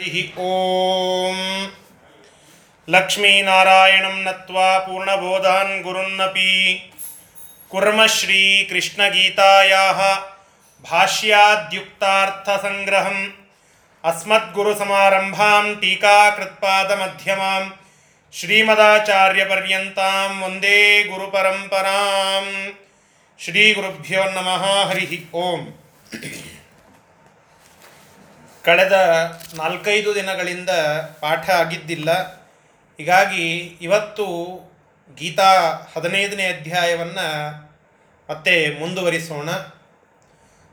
ಹರಿ ಓಂ. ಲಕ್ಷ್ಮೀನಾರಾಯಣಂ ನತ್ವಾ ಪೂರ್ಣಬೋಧಾನ್ ಗುರುನ್ನಪಿ ಕುರ್ಮ ಶ್ರೀಕೃಷ್ಣಗೀತಾಯಾಃ ಭಾಷ್ಯಾದ್ಯುಕ್ತಾರ್ಥಸಂಗ್ರಹಂ ಅಸ್ಮದ್ಗುರುಸಮಾರಂಭಾಂ ಟೀಕಾಕೃತ್ಪಾದಮಧ್ಯಮಾಂ ಶ್ರೀಮದಾಚಾರ್ಯಪರ್ಯಂತಾಂ ವಂದೇ ಗುರುಪರಂಪರಾಂ. ಶ್ರೀಗುರುಭ್ಯೋ ನಮಃ. ಹರಿ ಓಂ. ಕಳೆದ 4-5 ದಿನಗಳಿಂದ ಪಾಠ ಆಗಿದ್ದಿಲ್ಲ. ಹೀಗಾಗಿ ಇವತ್ತು ಗೀತಾ 15ನೇ ಅಧ್ಯಾಯವನ್ನು ಮತ್ತೆ ಮುಂದುವರಿಸೋಣ.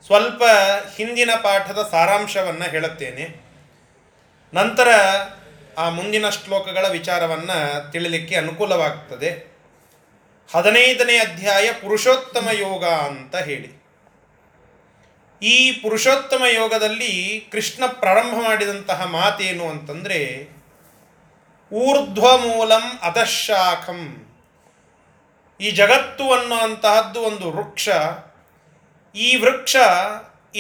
ಸ್ವಲ್ಪ ಹಿಂದಿನ ಪಾಠದ ಸಾರಾಂಶವನ್ನು ಹೇಳುತ್ತೇನೆ, ನಂತರ ಆ ಮುಂದಿನ ಶ್ಲೋಕಗಳ ವಿಚಾರವನ್ನು ತಿಳಿಲಿಕ್ಕೆ ಅನುಕೂಲವಾಗ್ತದೆ. 15ನೇ ಅಧ್ಯಾಯ ಪುರುಷೋತ್ತಮ ಯೋಗ ಅಂತ ಹೇಳಿ, ಈ ಪುರುಷೋತ್ತಮ ಯೋಗದಲ್ಲಿ ಕೃಷ್ಣ ಪ್ರಾರಂಭ ಮಾಡಿದಂತಹ ಮಾತೇನು ಅಂತಂದರೆ, ಊರ್ಧ್ವಮೂಲಂ ಅಧಃಶಾಖಂ. ಈ ಜಗತ್ತು ಅನ್ನುವಂತಹದ್ದು ಒಂದು ವೃಕ್ಷ. ಈ ವೃಕ್ಷ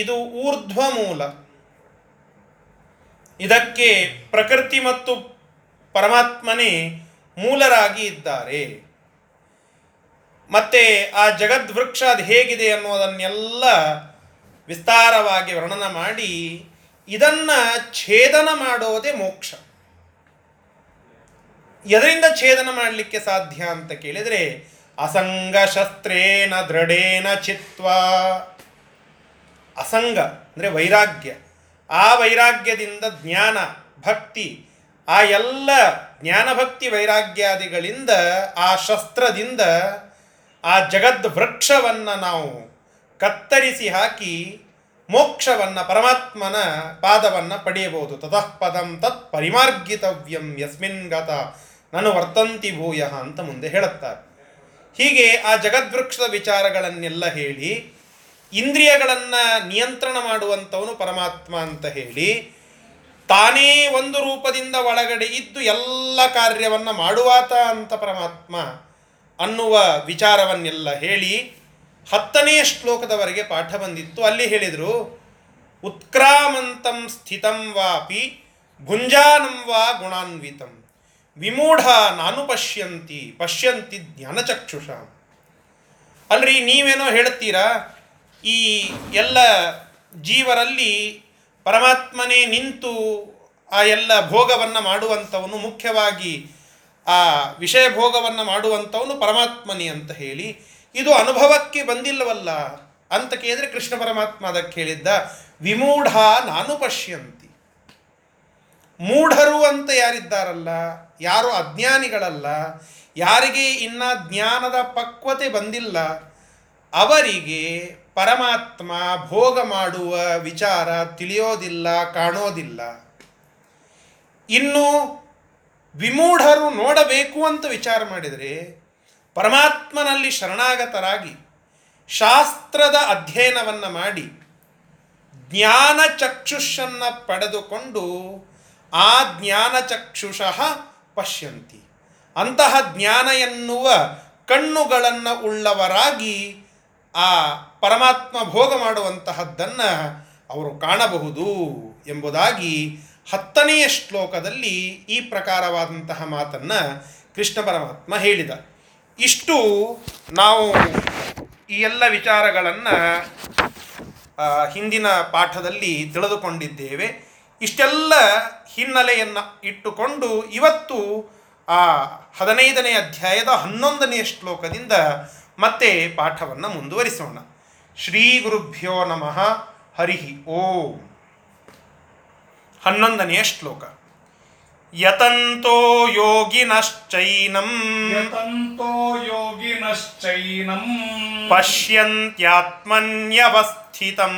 ಇದು ಊರ್ಧ್ವಮೂಲ. ಇದಕ್ಕೆ ಪ್ರಕೃತಿ ಮತ್ತು ಪರಮಾತ್ಮನೇ ಮೂಲರಾಗಿ ಇದ್ದಾರೆ. ಮತ್ತು ಆ ಜಗದ್ವೃಕ್ಷ ಅದು ಹೇಗಿದೆ ಅನ್ನೋದನ್ನೆಲ್ಲ ವಿಸ್ತಾರವಾಗಿ ವರ್ಣನ ಮಾಡಿ ಇದನ್ನು ಛೇದನ ಮಾಡೋದೇ ಮೋಕ್ಷ. ಎದರಿಂದ ಛೇದನ ಮಾಡಲಿಕ್ಕೆ ಸಾಧ್ಯ ಅಂತ ಕೇಳಿದರೆ, ಅಸಂಗ ಶಸ್ತ್ರೇನ ದೃಢೇನ ಚಿತ್ವಾ. ಅಸಂಗ ಅಂದರೆ ವೈರಾಗ್ಯ. ಆ ವೈರಾಗ್ಯದಿಂದ ಜ್ಞಾನ ಭಕ್ತಿ, ಆ ಎಲ್ಲ ಜ್ಞಾನಭಕ್ತಿ ವೈರಾಗ್ಯಾದಿಗಳಿಂದ, ಆ ಶಸ್ತ್ರದಿಂದ ಆ ಜಗದ್ವೃಕ್ಷವನ್ನು ನಾವು ಕತ್ತರಿಸಿ ಹಾಕಿ ಮೋಕ್ಷವನ್ನು, ಪರಮಾತ್ಮನ ಪಾದವನ್ನು ಪಡೆಯಬಹುದು. ತತಃ ಪದಂ ತತ್ ಪರಿಮಾರ್ಗಿತವ್ಯಂ ಯಸ್ಮಿನ್ ಗತ ನಾನು ವರ್ತಂತಿ ಭೂಯಃ ಅಂತ ಮುಂದೆ ಹೇಳುತ್ತಾರೆ. ಹೀಗೆ ಆ ಜಗದ್ವೃಕ್ಷದ ವಿಚಾರಗಳನ್ನೆಲ್ಲ ಹೇಳಿ, ಇಂದ್ರಿಯಗಳನ್ನು ನಿಯಂತ್ರಣ ಮಾಡುವಂಥವನು ಪರಮಾತ್ಮ ಅಂತ ಹೇಳಿ, ತಾನೇ ಒಂದು ರೂಪದಿಂದ ಒಳಗಡೆ ಇದ್ದು ಎಲ್ಲ ಕಾರ್ಯವನ್ನು ಮಾಡುವಾತ ಅಂತ ಪರಮಾತ್ಮ ಅನ್ನುವ ವಿಚಾರವನ್ನೆಲ್ಲ ಹೇಳಿ 10ನೇ ಶ್ಲೋಕದವರೆಗೆ ಪಾಠ ಬಂದಿತ್ತು. ಅಲ್ಲಿ ಹೇಳಿದರು, ಉತ್ಕ್ರಾಮಂತಂ ಸ್ಥಿತಂ ವಾಪಿ ಭುಂಜಾನಂ ವಾ ಗುಣಾನ್ವಿತಂ ವಿಮೂಢ ನಾನು ಪಶ್ಯಂತಿ ಪಶ್ಯಂತಿ ಜ್ಞಾನಚಕ್ಷುಷ. ಅಲ್ರಿ ನೀವೇನೋ ಹೇಳ್ತೀರಾ, ಈ ಎಲ್ಲ ಜೀವರಲ್ಲಿ ಪರಮಾತ್ಮನೇ ನಿಂತು ಆ ಎಲ್ಲ ಭೋಗವನ್ನು ಮಾಡುವಂಥವನು, ಮುಖ್ಯವಾಗಿ ಆ ವಿಷಯ ಭೋಗವನ್ನು ಮಾಡುವಂಥವನು ಪರಮಾತ್ಮನೇ ಅಂತ ಹೇಳಿ, ಇದು ಅನುಭವಕ್ಕೆ ಬಂದಿಲ್ಲವಲ್ಲ ಅಂತ ಕೇಳಿದರೆ ಕೃಷ್ಣ ಪರಮಾತ್ಮ ಅದಕ್ಕೆ ಹೇಳಿದ್ದ ವಿಮೂಢ ನಾನು ಪಶ್ಯಂತಿ. ಮೂಢರು ಅಂತ ಯಾರಿದ್ದಾರಲ್ಲ, ಯಾರು ಅಜ್ಞಾನಿಗಳಲ್ಲ, ಯಾರಿಗೆ ಇನ್ನೂ ಜ್ಞಾನದ ಪಕ್ವತೆ ಬಂದಿಲ್ಲ, ಅವರಿಗೆ ಪರಮಾತ್ಮ ಭೋಗ ಮಾಡುವ ವಿಚಾರ ತಿಳಿಯೋದಿಲ್ಲ, ಕಾಣೋದಿಲ್ಲ. ಇನ್ನು ವಿಮೂಢರು ನೋಡಬೇಕು ಅಂತ ವಿಚಾರ ಮಾಡಿದರೆ, ಪರಮಾತ್ಮನಲ್ಲಿ ಶರಣಾಗತರಾಗಿ ಶಾಸ್ತ್ರದ ಅಧ್ಯಯನವನ್ನು ಮಾಡಿ ಜ್ಞಾನ ಚಕ್ಷುಷನ್ನು ಪಡೆದುಕೊಂಡು ಆ ಜ್ಞಾನ ಚಕ್ಷುಷಃ ಪಶ್ಯಂತಿ, ಅಂತಹ ಜ್ಞಾನ ಎನ್ನುವ ಕಣ್ಣುಗಳನ್ನು ಉಳ್ಳವರಾಗಿ ಆ ಪರಮಾತ್ಮ ಭೋಗ ಮಾಡುವಂತಹದ್ದನ್ನು ಅವರು ಕಾಣಬಹುದು ಎಂಬುದಾಗಿ 10ನೇ ಶ್ಲೋಕದಲ್ಲಿ ಈ ಪ್ರಕಾರವಾದಂತಹ ಮಾತನ್ನು ಕೃಷ್ಣ ಪರಮಾತ್ಮ ಹೇಳಿದ. ಇಷ್ಟು ನಾವು ಈ ಎಲ್ಲ ವಿಚಾರಗಳನ್ನು ಹಿಂದಿನ ಪಾಠದಲ್ಲಿ ತಿಳಿದುಕೊಂಡಿದ್ದೇವೆ. ಇಷ್ಟೆಲ್ಲ ಹಿನ್ನೆಲೆಯನ್ನು ಇಟ್ಟುಕೊಂಡು ಇವತ್ತು ಆ 15ನೇ ಅಧ್ಯಾಯದ 11ನೇ ಶ್ಲೋಕದಿಂದ ಮತ್ತೆ ಪಾಠವನ್ನು ಮುಂದುವರಿಸೋಣ. ಶ್ರೀ ಗುರುಭ್ಯೋ ನಮಃ. ಹರಿ ಓಂ. 11ನೇ ಶ್ಲೋಕ. ಯತಂತೋ ಯೋಗಿನಶ್ಚೈನಂ ಪಶ್ಯಂತ್ಯಾತ್ಮನ್ಯವಸ್ಥಿತಂ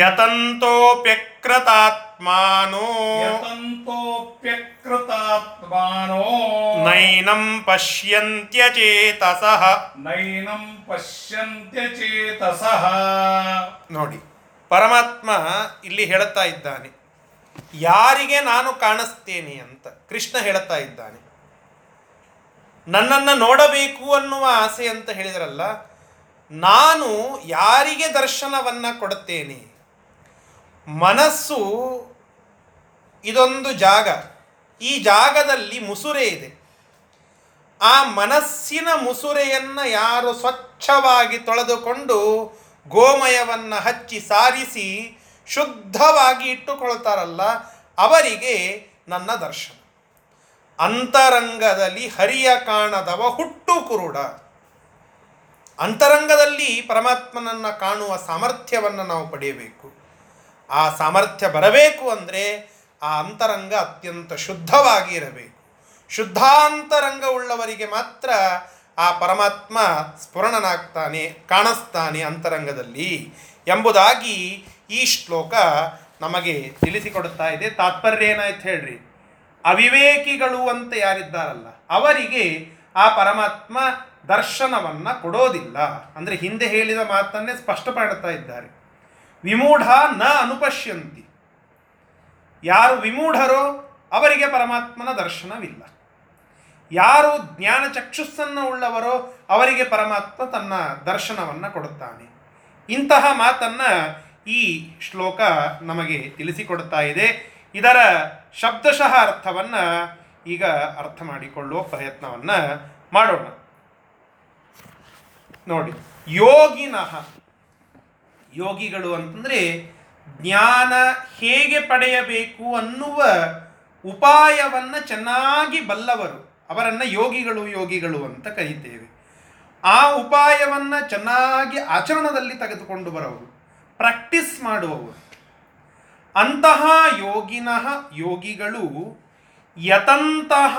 ಯತಂತೋಪ್ಯಕೃತಾತ್ಮಾನೋ ನೈನಂ ಪಶ್ಯಂತ್ಯಚೇತಸಃ ನೋಡಿ, ಪರಮಾತ್ಮ ಇಲ್ಲಿ ಹೇಳ್ತಾ ಇದ್ದಾನೆ, ಯಾರಿಗೆ ನಾನು ಕಾಣಿಸ್ತೇನೆ ಅಂತ ಕೃಷ್ಣ ಹೇಳ್ತಾ ಇದ್ದಾನೆ. ನನ್ನನ್ನು ನೋಡಬೇಕು ಅನ್ನುವ ಆಸೆ ಅಂತ ಹೇಳಿದ್ರಲ್ಲ, ನಾನು ಯಾರಿಗೆ ದರ್ಶನವನ್ನು ಕೊಡುತ್ತೇನೆ, ಮನಸ್ಸು ಇದೊಂದು ಜಾಗ, ಈ ಜಾಗದಲ್ಲಿ ಮುಸುರೆ ಇದೆ. ಆ ಮನಸ್ಸಿನ ಮುಸುರೆಯನ್ನು ಯಾರು ಸ್ವಚ್ಛವಾಗಿ ತೊಳೆದುಕೊಂಡು ಗೋಮಯವನ್ನು ಹಚ್ಚಿ ಸಾರಿಸಿ ಶುದ್ಧವಾಗಿ ಇಟ್ಟುಕೊಳ್ತಾರಲ್ಲ ಅವರಿಗೆ ನನ್ನ ದರ್ಶನ. ಅಂತರಂಗದಲ್ಲಿ ಹರಿಯ ಕಾಣದವ ಹುಟ್ಟು ಕುರುಡ. ಅಂತರಂಗದಲ್ಲಿ ಪರಮಾತ್ಮನನ್ನು ಕಾಣುವ ಸಾಮರ್ಥ್ಯವನ್ನು ನಾವು ಪಡೆಯಬೇಕು. ಆ ಸಾಮರ್ಥ್ಯ ಬರಬೇಕು ಅಂದರೆ ಆ ಅಂತರಂಗ ಅತ್ಯಂತ ಶುದ್ಧವಾಗಿ ಇರಬೇಕು. ಶುದ್ಧಾಂತರಂಗ ಉಳ್ಳವರಿಗೆ ಮಾತ್ರ ಆ ಪರಮಾತ್ಮ ಸ್ಫುರಣನಾಗ್ತಾನೆ, ಕಾಣಿಸ್ತಾನೆ ಅಂತರಂಗದಲ್ಲಿ ಎಂಬುದಾಗಿ ಈ ಶ್ಲೋಕ ನಮಗೆ ತಿಳಿಸಿಕೊಡುತ್ತಾ ಇದೆ. ತಾತ್ಪರ್ಯ ಏನಾಯ್ತು ಹೇಳ್ರಿ, ಅವಿವೇಕಿಗಳು ಅಂತ ಯಾರಿದ್ದಾರಲ್ಲ ಅವರಿಗೆ ಆ ಪರಮಾತ್ಮ ದರ್ಶನವನ್ನು ಕೊಡೋದಿಲ್ಲ. ಅಂದರೆ ಹಿಂದೆ ಹೇಳಿದ ಮಾತನ್ನೇ ಸ್ಪಷ್ಟಪಡ್ತಾ ಇದ್ದಾರೆ. ವಿಮೂಢ ನ ಅನುಪಶ್ಯಂತಿ, ಯಾರು ವಿಮೂಢರೋ ಅವರಿಗೆ ಪರಮಾತ್ಮನ ದರ್ಶನವಿಲ್ಲ. ಯಾರು ಜ್ಞಾನ ಚಕ್ಷುಸ್ಸನ್ನು ಉಳ್ಳವರೋ ಅವರಿಗೆ ಪರಮಾತ್ಮ ತನ್ನ ದರ್ಶನವನ್ನು ಕೊಡುತ್ತಾನೆ. ಇಂತಹ ಮಾತನ್ನು ಈ ಶ್ಲೋಕ ನಮಗೆ ತಿಳಿಸಿಕೊಡ್ತಾ ಇದೆ. ಇದರ ಶಬ್ದಶಃ ಅರ್ಥವನ್ನು ಈಗ ಅರ್ಥ ಮಾಡಿಕೊಳ್ಳುವ ಪ್ರಯತ್ನವನ್ನು ಮಾಡೋಣ. ನೋಡಿ, ಯೋಗಿನಃ, ಯೋಗಿಗಳು ಅಂತಂದರೆ ಜ್ಞಾನ ಹೇಗೆ ಪಡೆಯಬೇಕು ಅನ್ನುವ ಉಪಾಯವನ್ನು ಚೆನ್ನಾಗಿ ಬಲ್ಲವರು, ಅವರನ್ನು ಯೋಗಿಗಳು ಯೋಗಿಗಳು ಅಂತ ಕರೀತೇವೆ. ಆ ಉಪಾಯವನ್ನು ಚೆನ್ನಾಗಿ ಆಚರಣದಲ್ಲಿ ತೆಗೆದುಕೊಂಡು ಬರೋರು, ಪ್ರಾಕ್ಟೀಸ್ ಮಾಡುವವರು, ಅಂತಹ ಯೋಗಿನಃ ಯೋಗಿಗಳು ಯತಂತಹ,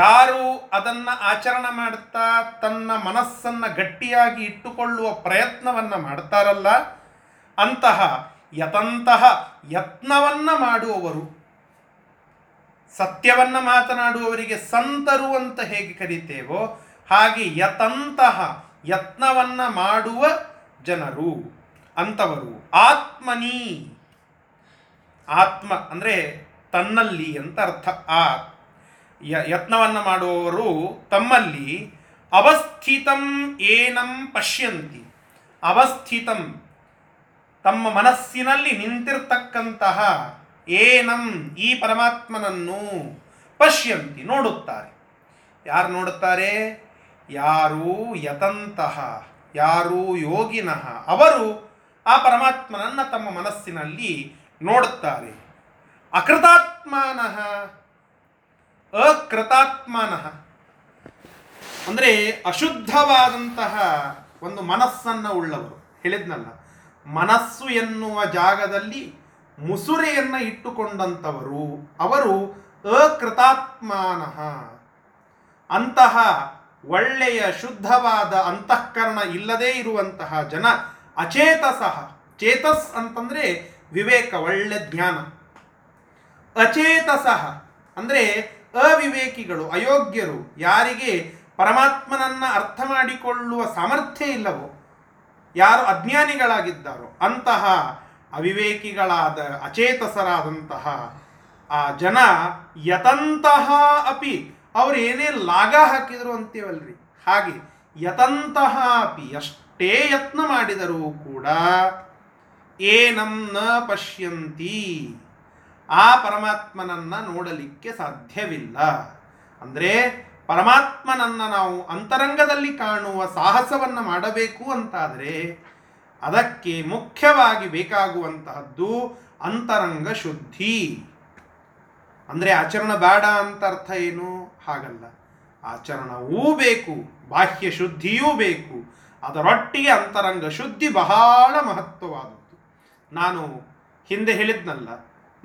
ಯಾರು ಅದನ್ನು ಆಚರಣೆ ಮಾಡ್ತಾ ತನ್ನ ಮನಸ್ಸನ್ನು ಗಟ್ಟಿಯಾಗಿ ಇಟ್ಟುಕೊಳ್ಳುವ ಪ್ರಯತ್ನವನ್ನು ಮಾಡ್ತಾರಲ್ಲ ಅಂತಹ ಯತಂತಹ, ಯತ್ನವನ್ನು ಮಾಡುವವರು, ಸತ್ಯವನ್ನು ಮಾತನಾಡುವವರಿಗೆ ಸಂತರು ಅಂತ ಹೇಗೆ ಕರೀತೇವೋ ಹಾಗೆ ಯತಂತಹ ಯತ್ನವನ್ನು ಮಾಡುವ ಜನರು ಅಂಥವರು ಆತ್ಮನಿ. ಆತ್ಮ ಅಂದರೆ ತನ್ನಲ್ಲಿ ಅಂತ ಅರ್ಥ. ಆ ಯತ್ನವನ್ನು ಮಾಡುವವರು ತಮ್ಮಲ್ಲಿ ಅವಸ್ಥಿತಂ ಏನಂ ಪಶ್ಯಂತಿ, ಅವಸ್ಥಿತಂ ತಮ್ಮ ಮನಸ್ಸಿನಲ್ಲಿ ನಿಂತಿರ್ತಕ್ಕಂತಹ ಏನಂ ಈ ಪರಮಾತ್ಮನನ್ನು ಪಶ್ಯಂತಿ ನೋಡುತ್ತಾರೆ. ಯಾರು ನೋಡುತ್ತಾರೆ? ಯಾರು ಯತಂತಹ, ಯಾರು ಯೋಗಿನಃ ಅವರು ಆ ಪರಮಾತ್ಮನನ್ನು ತಮ್ಮ ಮನಸ್ಸಿನಲ್ಲಿ ನೋಡುತ್ತಾರೆ. ಅಕೃತಾತ್ಮನಃ, ಅಕೃತಾತ್ಮನಃ ಅಂದರೆ ಅಶುದ್ಧವಾದಂತಹ ಒಂದು ಮನಸ್ಸನ್ನು ಉಳ್ಳವರು. ಹೇಳಿದ್ನಲ್ಲ, ಮನಸ್ಸು ಎನ್ನುವ ಜಾಗದಲ್ಲಿ ಮುಸುರೆಯನ್ನು ಇಟ್ಟುಕೊಂಡಂಥವರು ಅವರು ಅಕೃತಾತ್ಮನಃ. ಅಂತಹ ಒಳ್ಳೆಯ ಶುದ್ಧವಾದ ಅಂತಃಕರಣ ಇಲ್ಲದೇ ಇರುವಂತಹ ಜನ ಅಚೇತಸಃ. ಚೇತಸ್ ಅಂತಂದರೆ ವಿವೇಕ, ಒಳ್ಳೆ ಜ್ಞಾನ. ಅಚೇತಸಃ ಅಂದರೆ ಅವಿವೇಕಿಗಳು, ಅಯೋಗ್ಯರು, ಯಾರಿಗೆ ಪರಮಾತ್ಮನನ್ನು ಅರ್ಥ ಮಾಡಿಕೊಳ್ಳುವ ಸಾಮರ್ಥ್ಯ ಇಲ್ಲವೋ, ಯಾರು ಅಜ್ಞಾನಿಗಳಾಗಿದ್ದಾರೋ ಅಂತಹ ಅವಿವೇಕಿಗಳಾದ ಅಚೇತಸರಾದಂತಹ ಆ ಜನ ಯತಂತಹ ಅಪಿ, ಅವರು ಏನೇ ಲಾಗ ಹಾಕಿದರು ಅಂತೀವಲ್ರಿ ಹಾಗೆ ಯತಂತಹ ಅಪಿ ಎಷ್ಟೇ ಯತ್ನ ಮಾಡಿದರೂ ಕೂಡ ಏನಂ ನ ಪಶ್ಯಂತಿ, ಆ ಪರಮಾತ್ಮನನ್ನು ನೋಡಲಿಕ್ಕೆ ಸಾಧ್ಯವಿಲ್ಲ. ಅಂದರೆ ಪರಮಾತ್ಮನನ್ನು ನಾವು ಅಂತರಂಗದಲ್ಲಿ ಕಾಣುವ ಸಾಹಸವನ್ನು ಮಾಡಬೇಕು ಅಂತಾದರೆ ಅದಕ್ಕೆ ಮುಖ್ಯವಾಗಿ ಬೇಕಾಗುವಂತಹದ್ದು ಅಂತರಂಗ ಶುದ್ಧಿ. ಅಂದರೆ ಆಚರಣೆ ಬೇಡ ಅಂತ ಅರ್ಥ ಏನು? ಹಾಗಲ್ಲ, ಆಚರಣವೂ ಬೇಕು, ಬಾಹ್ಯ ಶುದ್ಧಿಯೂ ಬೇಕು, ಅದರೊಟ್ಟಿಗೆ ಅಂತರಂಗ ಶುದ್ಧಿ ಬಹಳ ಮಹತ್ವವಾದದ್ದು. ನಾನು ಹಿಂದೆ ಹೇಳಿದ್ನಲ್ಲ,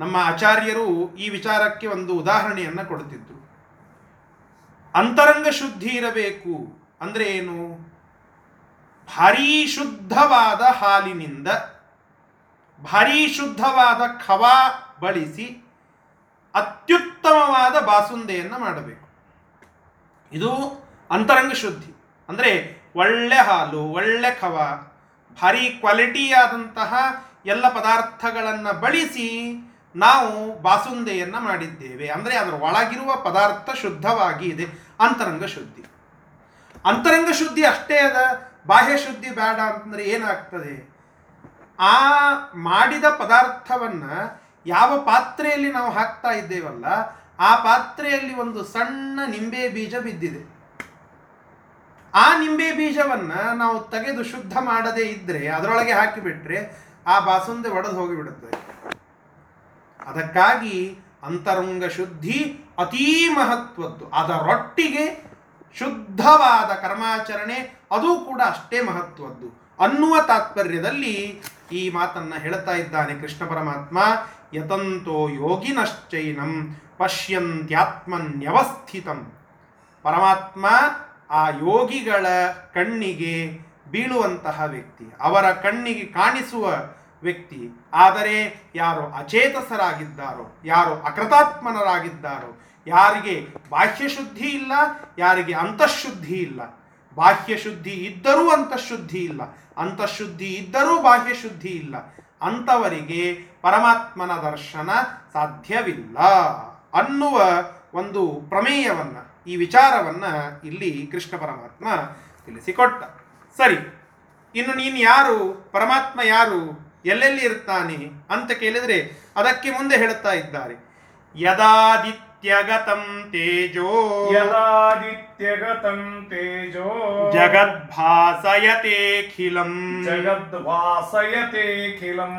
ನಮ್ಮ ಆಚಾರ್ಯರು ಈ ವಿಚಾರಕ್ಕೆ ಒಂದು ಉದಾಹರಣೆಯನ್ನು ಕೊಡ್ತಿದ್ದರು. ಅಂತರಂಗ ಶುದ್ಧಿ ಇರಬೇಕು ಅಂದರೆ ಏನು? ಭಾರೀ ಶುದ್ಧವಾದ ಹಾಲಿನಿಂದ, ಭಾರೀ ಶುದ್ಧವಾದ ಖವಾ ಬಳಸಿ ಅತ್ಯುತ್ತಮವಾದ ಬಾಸುಂದೆಯನ್ನು ಮಾಡಬೇಕು. ಇದು ಅಂತರಂಗ ಶುದ್ಧಿ. ಅಂದರೆ ಒಳ್ಳೆ ಹಾಲು, ಒಳ್ಳೆ ಖವಾ, ಭಾರೀ ಕ್ವಾಲಿಟಿಯಾದಂತಹ ಎಲ್ಲ ಪದಾರ್ಥಗಳನ್ನು ಬಳಸಿ ನಾವು ಬಾಸುಂದೆಯನ್ನು ಮಾಡಿದ್ದೇವೆ ಅಂದರೆ ಅದರ ಒಳಗಿರುವ ಪದಾರ್ಥ ಶುದ್ಧವಾಗಿ ಇದೆ, ಅಂತರಂಗ ಶುದ್ಧಿ. ಅಂತರಂಗ ಶುದ್ಧಿ ಅಷ್ಟೇ ಅದ, ಬಾಹ್ಯ ಶುದ್ಧಿ ಬೇಡ ಅಂತಂದರೆ ಏನಾಗ್ತದೆ? ಆ ಮಾಡಿದ ಪದಾರ್ಥವನ್ನು ಯಾವ ಪಾತ್ರೆಯಲ್ಲಿ ನಾವು ಹಾಕ್ತಾ ಇದ್ದೇವಲ್ಲ, ಆ ಪಾತ್ರೆಯಲ್ಲಿ ಒಂದು ಸಣ್ಣ ನಿಂಬೆ ಬೀಜ ಬಿದ್ದಿದೆ. ಆ ನಿಂಬೆ ಬೀಜವನ್ನು ನಾವು ತೆಗೆದು ಶುದ್ಧ ಮಾಡದೇ ಇದ್ದರೆ, ಅದರೊಳಗೆ ಹಾಕಿಬಿಟ್ರೆ ಆ ಬಾಸುಂದೆ ಒಡೆದು ಹೋಗಿಬಿಡುತ್ತದೆ. ಅದಕ್ಕಾಗಿ ಅಂತರಂಗ ಶುದ್ಧಿ ಅತೀ ಮಹತ್ವದ್ದು. ಅದರೊಟ್ಟಿಗೆ ಶುದ್ಧವಾದ ಕರ್ಮಾಚರಣೆ ಅದು ಕೂಡ ಅಷ್ಟೇ ಮಹತ್ವದ್ದು ಅನ್ನುವ ತಾತ್ಪರ್ಯದಲ್ಲಿ ಈ ಮಾತನ್ನು ಹೇಳ್ತಾ ಇದ್ದಾನೆ ಕೃಷ್ಣ ಪರಮಾತ್ಮ. ಯತಂತೋ ಯೋಗಿನಶ್ಚೈನಂ ಪಶ್ಯಂತ್ಯಾತ್ಮನ್ಯವಸ್ಥಿತಂ. ಪರಮಾತ್ಮ ಆ ಯೋಗಿಗಳ ಕಣ್ಣಿಗೆ ಬೀಳುವಂತಹ ವ್ಯಕ್ತಿ, ಅವರ ಕಣ್ಣಿಗೆ ಕಾಣಿಸುವ ವ್ಯಕ್ತಿ. ಆದರೆ ಯಾರು ಅಚೇತಸರಾಗಿದ್ದಾರೋ, ಯಾರು ಅಕೃತಾತ್ಮನರಾಗಿದ್ದಾರೋ, ಯಾರಿಗೆ ಬಾಹ್ಯಶುದ್ಧಿ ಇಲ್ಲ, ಯಾರಿಗೆ ಅಂತಃಶುದ್ಧಿ ಇಲ್ಲ, ಬಾಹ್ಯಶುದ್ಧಿ ಇದ್ದರೂ ಅಂತಃಶುದ್ಧಿ ಇಲ್ಲ, ಅಂತಃಶುದ್ಧಿ ಇದ್ದರೂ ಬಾಹ್ಯಶುದ್ಧಿ ಇಲ್ಲ, ಅಂಥವರಿಗೆ ಪರಮಾತ್ಮನ ದರ್ಶನ ಸಾಧ್ಯವಿಲ್ಲ ಅನ್ನುವ ಒಂದು ಪ್ರಮೇಯವನ್ನು, ಈ ವಿಚಾರವನ್ನು ಇಲ್ಲಿ ಕೃಷ್ಣ ಪರಮಾತ್ಮ ತಿಳಿಸಿಕೊಟ್ಟ. ಸರಿ, ಇನ್ನು ನೀನು ಯಾರು, ಪರಮಾತ್ಮ ಯಾರು, ಎಲ್ಲೆಲ್ಲಿ ಇರ್ತಾನೆ ಅಂತ ಕೇಳಿದರೆ ಅದಕ್ಕೆ ಮುಂದೆ ಹೇಳುತ್ತಾ ಇದ್ದಾರೆ. ಯದಾದಿತ್ಯಗತಂ ತೇಜೋ ಯದಾದಿತ್ಯಗತಂ ತೇಜೋ ಜಗದ್ಭಾಸಯತೇಖಿಲಂ ಜಗದ್ಭಾಸಯತೇಖಿಲಂ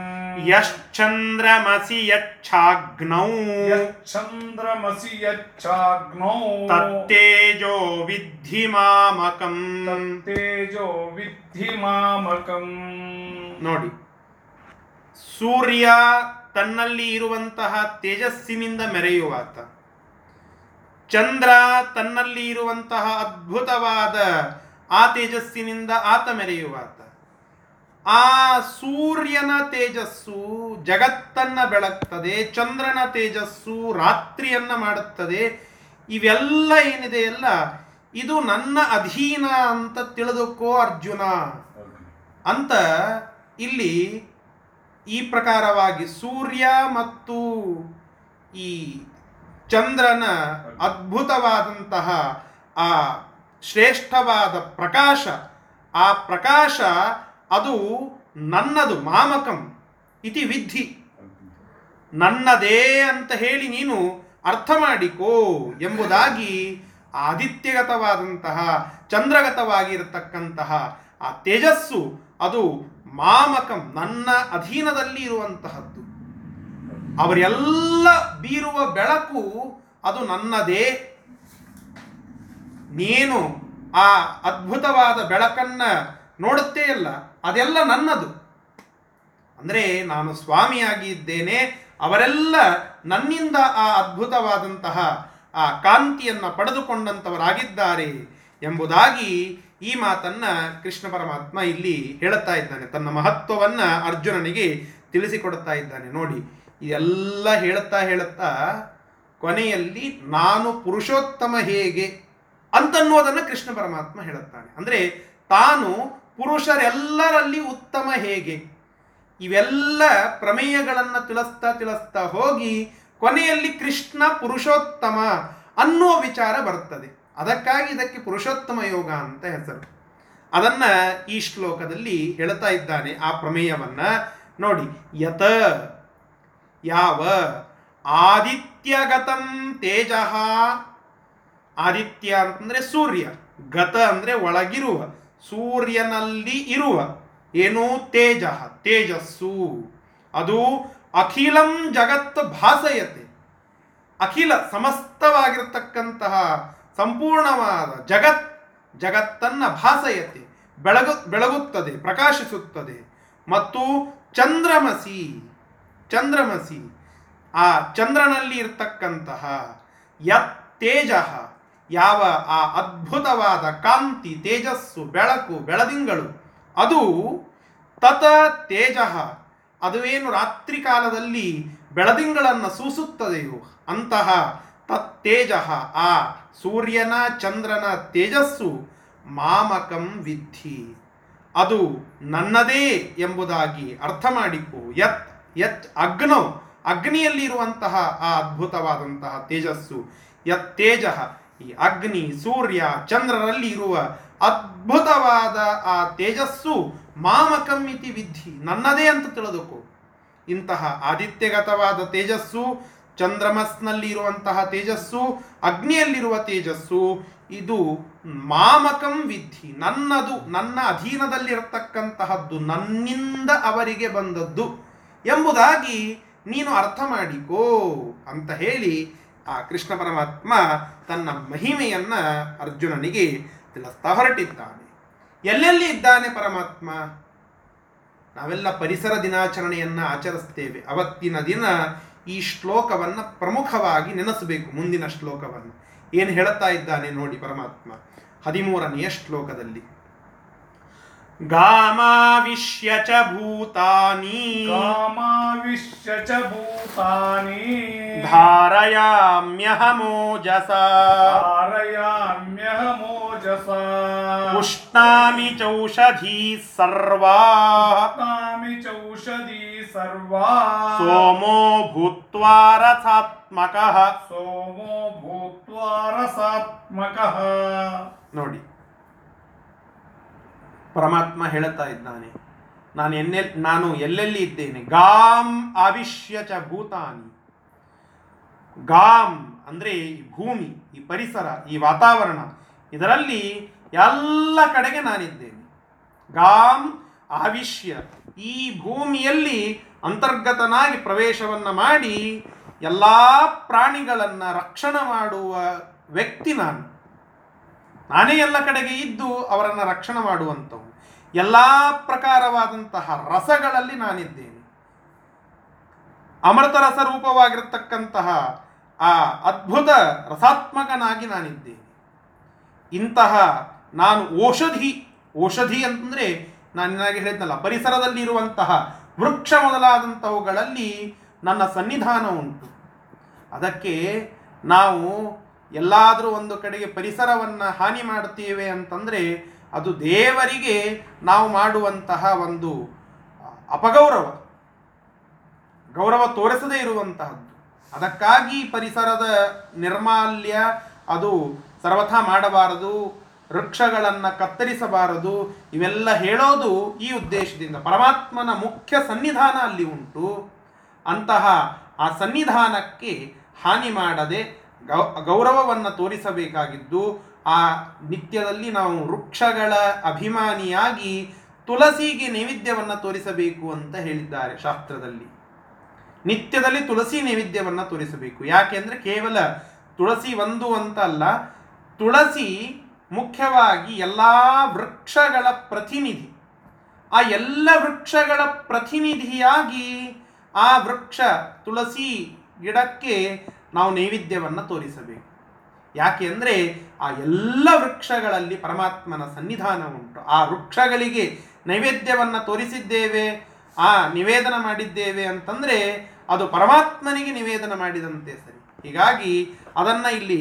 ಯಶ್ಚಂದ್ರಮಸಿ ಯಚ್ಛಾಗ್ನೌ ಯಶ್ಚಂದ್ರಮಸಿ ಯಚ್ಛಾಗ್ನೌ ತತ್ತೇಜೋ ವಿದ್ಧಿ ಮಾಮಕಂ ತತ್ತೇಜೋ ವಿದ್ಧಿ ಮಾಮಕಂ. ನೋಡಿ, ಸೂರ್ಯ ತನ್ನಲ್ಲಿ ಇರುವಂತಹ ತೇಜಸ್ಸಿನಿಂದ ಮೆರೆಯುವಾತ, ಚಂದ್ರ ತನ್ನಲ್ಲಿ ಇರುವಂತಹ ಅದ್ಭುತವಾದ ಆ ತೇಜಸ್ಸಿನಿಂದ ಆತ ಮೆರೆಯುವಾತ. ಆ ಸೂರ್ಯನ ತೇಜಸ್ಸು ಜಗತ್ತನ್ನು ಬೆಳಗ್ತದೆ, ಚಂದ್ರನ ತೇಜಸ್ಸು ರಾತ್ರಿಯನ್ನು ಮಾಡುತ್ತದೆ. ಇವೆಲ್ಲ ಏನಿದೆಯಲ್ಲ, ಇದು ನನ್ನ ಅಧೀನ ಅಂತ ತಿಳಿದುಕೋ ಅರ್ಜುನ ಅಂತ ಇಲ್ಲಿ ಈ ಪ್ರಕಾರವಾಗಿ ಸೂರ್ಯ ಮತ್ತು ಈ ಚಂದ್ರನ ಅದ್ಭುತವಾದಂತಹ ಆ ಶ್ರೇಷ್ಠವಾದ ಪ್ರಕಾಶ, ಆ ಪ್ರಕಾಶ ಅದು ನನ್ನದು. ಮಾಮಕಂ ಇತಿ ವಿದ್ಧಿ, ನನ್ನದೇ ಅಂತ ಹೇಳಿ ನೀನು ಅರ್ಥ ಮಾಡಿಕೋ ಎಂಬುದಾಗಿ ಆದಿತ್ಯಗತವಾದಂತಹ ಚಂದ್ರಗತವಾಗಿರತಕ್ಕಂತಹ ಆ ತೇಜಸ್ಸು ಅದು ಮಾಮಕಂ, ನನ್ನ ಅಧೀನದಲ್ಲಿ ಇರುವಂತಹದ್ದು. ಅವರೆಲ್ಲ ಬೀರುವ ಬೆಳಕು ಅದು ನನ್ನದೇ. ನೀನು ಆ ಅದ್ಭುತವಾದ ಬೆಳಕನ್ನು ನೋಡುತ್ತೇ ಅಲ್ಲ, ಅದೆಲ್ಲ ನನ್ನದು. ಅಂದರೆ ನಾನು ಸ್ವಾಮಿಯಾಗಿ ಇದ್ದೇನೆ, ಅವರೆಲ್ಲ ನನ್ನಿಂದ ಆ ಅದ್ಭುತವಾದಂತಹ ಆ ಕಾಂತಿಯನ್ನು ಪಡೆದುಕೊಂಡಂಥವರಾಗಿದ್ದಾರೆ ಎಂಬುದಾಗಿ ಈ ಮಾತನ್ನು ಕೃಷ್ಣ ಪರಮಾತ್ಮ ಇಲ್ಲಿ ಹೇಳುತ್ತಾ ಇದ್ದಾನೆ, ತನ್ನ ಮಹತ್ವವನ್ನು ಅರ್ಜುನನಿಗೆ ತಿಳಿಸಿಕೊಡುತ್ತಾ ಇದ್ದಾನೆ. ನೋಡಿ, ಇದೆಲ್ಲ ಹೇಳುತ್ತಾ ಹೇಳುತ್ತಾ ಕೊನೆಯಲ್ಲಿ ನಾನು ಪುರುಷೋತ್ತಮ ಹೇಗೆ ಅಂತನ್ನುವುದನ್ನು ಕೃಷ್ಣ ಪರಮಾತ್ಮ ಹೇಳುತ್ತಾನೆ. ಅಂದರೆ ತಾನು ಪುರುಷರೆಲ್ಲರಲ್ಲಿ ಉತ್ತಮ ಹೇಗೆ, ಇವೆಲ್ಲ ಪ್ರಮೇಯಗಳನ್ನು ತಿಳಿಸ್ತಾ ತಿಳಿಸ್ತಾ ಹೋಗಿ ಕೊನೆಯಲ್ಲಿ ಕೃಷ್ಣ ಪುರುಷೋತ್ತಮ ಅನ್ನೋ ವಿಚಾರ ಬರುತ್ತದೆ. ಅದಕ್ಕಾಗಿ ಇದಕ್ಕೆ ಪುರುಷೋತ್ತಮ ಯೋಗ ಅಂತ ಹೆಸರು. ಅದನ್ನು ಈ ಶ್ಲೋಕದಲ್ಲಿ ಹೇಳ್ತಾ ಇದ್ದಾನೆ, ಆ ಪ್ರಮೇಯವನ್ನು. ನೋಡಿ, ಯತ ಯಾವ ಆದಿತ್ಯಗತಂ ತೇಜ, ಆದಿತ್ಯ ಅಂತಂದರೆ ಸೂರ್ಯ, ಗತ ಅಂದರೆ ಒಳಗಿರುವ, ಸೂರ್ಯನಲ್ಲಿ ಇರುವ ಏನು ತೇಜ ತೇಜಸ್ಸು ಅದು ಅಖಿಲಂ ಜಗತ್ ಭಾಸಯತೆ, ಅಖಿಲ ಸಮಸ್ತವಾಗಿರತಕ್ಕಂತಹ ಸಂಪೂರ್ಣವಾದ ಜಗತ್ತನ್ನು ಭಾಸಯತೆ ಬೆಳಗುತ್ತದೆ, ಪ್ರಕಾಶಿಸುತ್ತದೆ. ಮತ್ತು ಚಂದ್ರಮಸಿ ಚಂದ್ರಮಸಿ ಆ ಚಂದ್ರನಲ್ಲಿ ಇರ್ತಕ್ಕಂತಹ ಯತ್ ತೇಜ ಯಾವ ಆ ಅದ್ಭುತವಾದ ಕಾಂತಿ, ತೇಜಸ್ಸು, ಬೆಳಕು, ಬೆಳದಿಂಗಳು ಅದು ತತ ತೇಜ ಅದುವೇನು ರಾತ್ರಿ ಕಾಲದಲ್ಲಿ ಬೆಳದಿಂಗಳನ್ನು ಸೂಸುತ್ತದೆಯೋ ಅಂತಹ ತತ್ತೇಜ ಆ ಸೂರ್ಯನ ಚಂದ್ರನ ತೇಜಸ್ಸು ಮಾಮಕಂ ವಿದ್ಧಿ ಅದು ನನ್ನದೇ ಎಂಬುದಾಗಿ ಅರ್ಥ ಮಾಡಿಕೋ. ಯತ್ ಯತ್ ಅಗ್ನೌ ಅಗ್ನಿಯಲ್ಲಿರುವಂತಹ ಆ ಅದ್ಭುತವಾದಂತಹ ತೇಜಸ್ಸು ಯತ್ ತೇಜ ಈ ಅಗ್ನಿ ಸೂರ್ಯ ಚಂದ್ರರಲ್ಲಿ ಇರುವ ಅದ್ಭುತವಾದ ಆ ತೇಜಸ್ಸು ಮಾಮಕಂ ಇತಿ ವಿದ್ಧಿ, ನನ್ನದೇ ಅಂತ ತಿಳಿದುಕೋ. ಇಂತಹ ಆದಿತ್ಯಗತವಾದ ತೇಜಸ್ಸು, ಚಂದ್ರಮಸ್ನಲ್ಲಿ ಇರುವಂತಹ ತೇಜಸ್ಸು, ಅಗ್ನಿಯಲ್ಲಿರುವ ತೇಜಸ್ಸು, ಇದು ಮಾಮಕಂ ವಿದ್ಧಿ, ನನ್ನದು, ನನ್ನ ಅಧೀನದಲ್ಲಿರತಕ್ಕಂತಹದ್ದು, ನನ್ನಿಂದ ಅವರಿಗೆ ಬಂದದ್ದು ಎಂಬುದಾಗಿ ನೀನು ಅರ್ಥ ಮಾಡಿಕೋ ಅಂತ ಹೇಳಿ ಆ ಕೃಷ್ಣ ಪರಮಾತ್ಮ ತನ್ನ ಮಹಿಮೆಯನ್ನು ಅರ್ಜುನನಿಗೆ ತಿಳಿಸ್ತಾ ಹೊರಟಿದ್ದಾನೆ. ಎಲ್ಲೆಲ್ಲಿ ಇದ್ದಾನೆ ಪರಮಾತ್ಮ? ನಾವೆಲ್ಲ ಪರಿಸರ ದಿನಾಚರಣೆಯನ್ನು ಆಚರಿಸ್ತೇವೆ. ಅವತ್ತಿನ ದಿನ ಈ ಶ್ಲೋಕವನ್ನು ಪ್ರಮುಖವಾಗಿ ನೆನೆಸಬೇಕು. ಮುಂದಿನ ಶ್ಲೋಕವನ್ನು ಏನು ಹೇಳ್ತಾ ಇದ್ದಾನೆ ನೋಡಿ ಪರಮಾತ್ಮ 13ನೇ ಶ್ಲೋಕದಲ್ಲಿ. ಗಾಮಾವಿಶ್ಯ ಚ ಭೂತಾನಿ ಧಾರಯಾಮ್ಯಹಮೋಜಸಾ ಉಷ್ಣಾಮಿ ಚೌಷಧೀ ಸರ್ವಾ ಸೋಮೋ ಭೂತ್ವಾ ರಸಾತ್ಮಕಃ ನೋಡಿ ಪರಮಾತ್ಮ ಹೇಳ್ತಾ ಇದ್ದಾನೆ, ನಾನು ಎಲ್ಲೆಲ್ಲಿ ಇದ್ದೇನೆ. ಗಾಂ ಆವಿಶ್ಯ ಚ ಭೂತಾನಿ. ಗಾಂ ಅಂದರೆ ಈ ಭೂಮಿ, ಈ ಪರಿಸರ, ಈ ವಾತಾವರಣ, ಇದರಲ್ಲಿ ಎಲ್ಲ ಕಡೆಗೆ ನಾನಿದ್ದೇನೆ. ಗಾಂ ಆವಿಶ್ಯ, ಈ ಭೂಮಿಯಲ್ಲಿ ಅಂತರ್ಗತನಾಗಿ ಪ್ರವೇಶವನ್ನು ಮಾಡಿ ಎಲ್ಲ ಪ್ರಾಣಿಗಳನ್ನು ರಕ್ಷಣೆ ಮಾಡುವ ವ್ಯಕ್ತಿ ನಾನು. ನಾನೇ ಎಲ್ಲ ಕಡೆಗೆ ಇದ್ದು ಅವರನ್ನು ರಕ್ಷಣೆ ಮಾಡುವಂಥವು. ಎಲ್ಲ ಪ್ರಕಾರವಾದಂತಹ ರಸಗಳಲ್ಲಿ ನಾನಿದ್ದೇನೆ. ಅಮೃತ ರಸ ರೂಪವಾಗಿರತಕ್ಕಂತಹ ಆ ಅದ್ಭುತ ರಸಾತ್ಮಕನಾಗಿ ನಾನಿದ್ದೇನೆ. ಇಂತಹ ನಾನು ಔಷಧಿ ಅಂತಂದರೆ ನಾನು ನಿನಗೆ ಹೇಳಿದ್ನಲ್ಲ, ಪರಿಸರದಲ್ಲಿ ಇರುವಂತಹ ವೃಕ್ಷ ಮೊದಲಾದಂಥವುಗಳಲ್ಲಿ ನನ್ನ ಸನ್ನಿಧಾನ ಉಂಟು. ಅದಕ್ಕೆ ನಾವು ಎಲ್ಲಾದರೂ ಒಂದು ಕಡೆಗೆ ಪರಿಸರವನ್ನು ಹಾನಿ ಮಾಡ್ತೀವಿ ಅಂತಂದರೆ ಅದು ದೇವರಿಗೆ ನಾವು ಮಾಡುವಂತಹ ಒಂದು ಅಪಗೌರವ, ಗೌರವ ತೋರಿಸದೇ ಇರುವಂತಹದ್ದು. ಅದಕ್ಕಾಗಿ ಪರಿಸರದ ನಿರ್ಮಾಲ್ಯ ಅದು ಸರ್ವಥಾ ಮಾಡಬಾರದು, ವೃಕ್ಷಗಳನ್ನು ಕತ್ತರಿಸಬಾರದು, ಇವೆಲ್ಲ ಹೇಳೋದು ಈ ಉದ್ದೇಶದಿಂದ. ಪರಮಾತ್ಮನ ಮುಖ್ಯ ಸನ್ನಿಧಾನ ಅಲ್ಲಿ ಉಂಟು. ಅಂತಹ ಆ ಸನ್ನಿಧಾನಕ್ಕೆ ಹಾನಿ ಮಾಡದೆ ಗೌರವವನ್ನು ತೋರಿಸಬೇಕಾಗಿದ್ದು, ಆ ನಿತ್ಯದಲ್ಲಿ ನಾವು ವೃಕ್ಷಗಳ ಅಭಿಮಾನಿಯಾಗಿ ತುಳಸಿಗೆ ನೈವೇದ್ಯವನ್ನು ತೋರಿಸಬೇಕು ಅಂತ ಹೇಳಿದ್ದಾರೆ ಶಾಸ್ತ್ರದಲ್ಲಿ. ನಿತ್ಯದಲ್ಲಿ ತುಳಸಿ ನೈವೇದ್ಯವನ್ನು ತೋರಿಸಬೇಕು. ಯಾಕೆಂದರೆ ಕೇವಲ ತುಳಸಿ ಒಂದು ಅಂತ ಅಲ್ಲ, ತುಳಸಿ ಮುಖ್ಯವಾಗಿ ಎಲ್ಲ ವೃಕ್ಷಗಳ ಪ್ರತಿನಿಧಿ. ಆ ಎಲ್ಲ ವೃಕ್ಷಗಳ ಪ್ರತಿನಿಧಿಯಾಗಿ ಆ ವೃಕ್ಷ ತುಳಸಿ ಗಿಡಕ್ಕೆ ನಾವು ನೈವೇದ್ಯವನ್ನು ತೋರಿಸಬೇಕು. ಯಾಕೆ ಅಂದರೆ ಆ ಎಲ್ಲ ವೃಕ್ಷಗಳಲ್ಲಿ ಪರಮಾತ್ಮನ ಸನ್ನಿಧಾನ ಉಂಟು. ಆ ವೃಕ್ಷಗಳಿಗೆ ನೈವೇದ್ಯವನ್ನು ತೋರಿಸಿದ್ದೇವೆ, ನಿವೇದನ ಮಾಡಿದ್ದೇವೆ ಅಂತಂದರೆ ಅದು ಪರಮಾತ್ಮನಿಗೆ ನಿವೇದನ ಮಾಡಿದಂತೆ ಸರಿ. ಹೀಗಾಗಿ ಅದನ್ನು ಇಲ್ಲಿ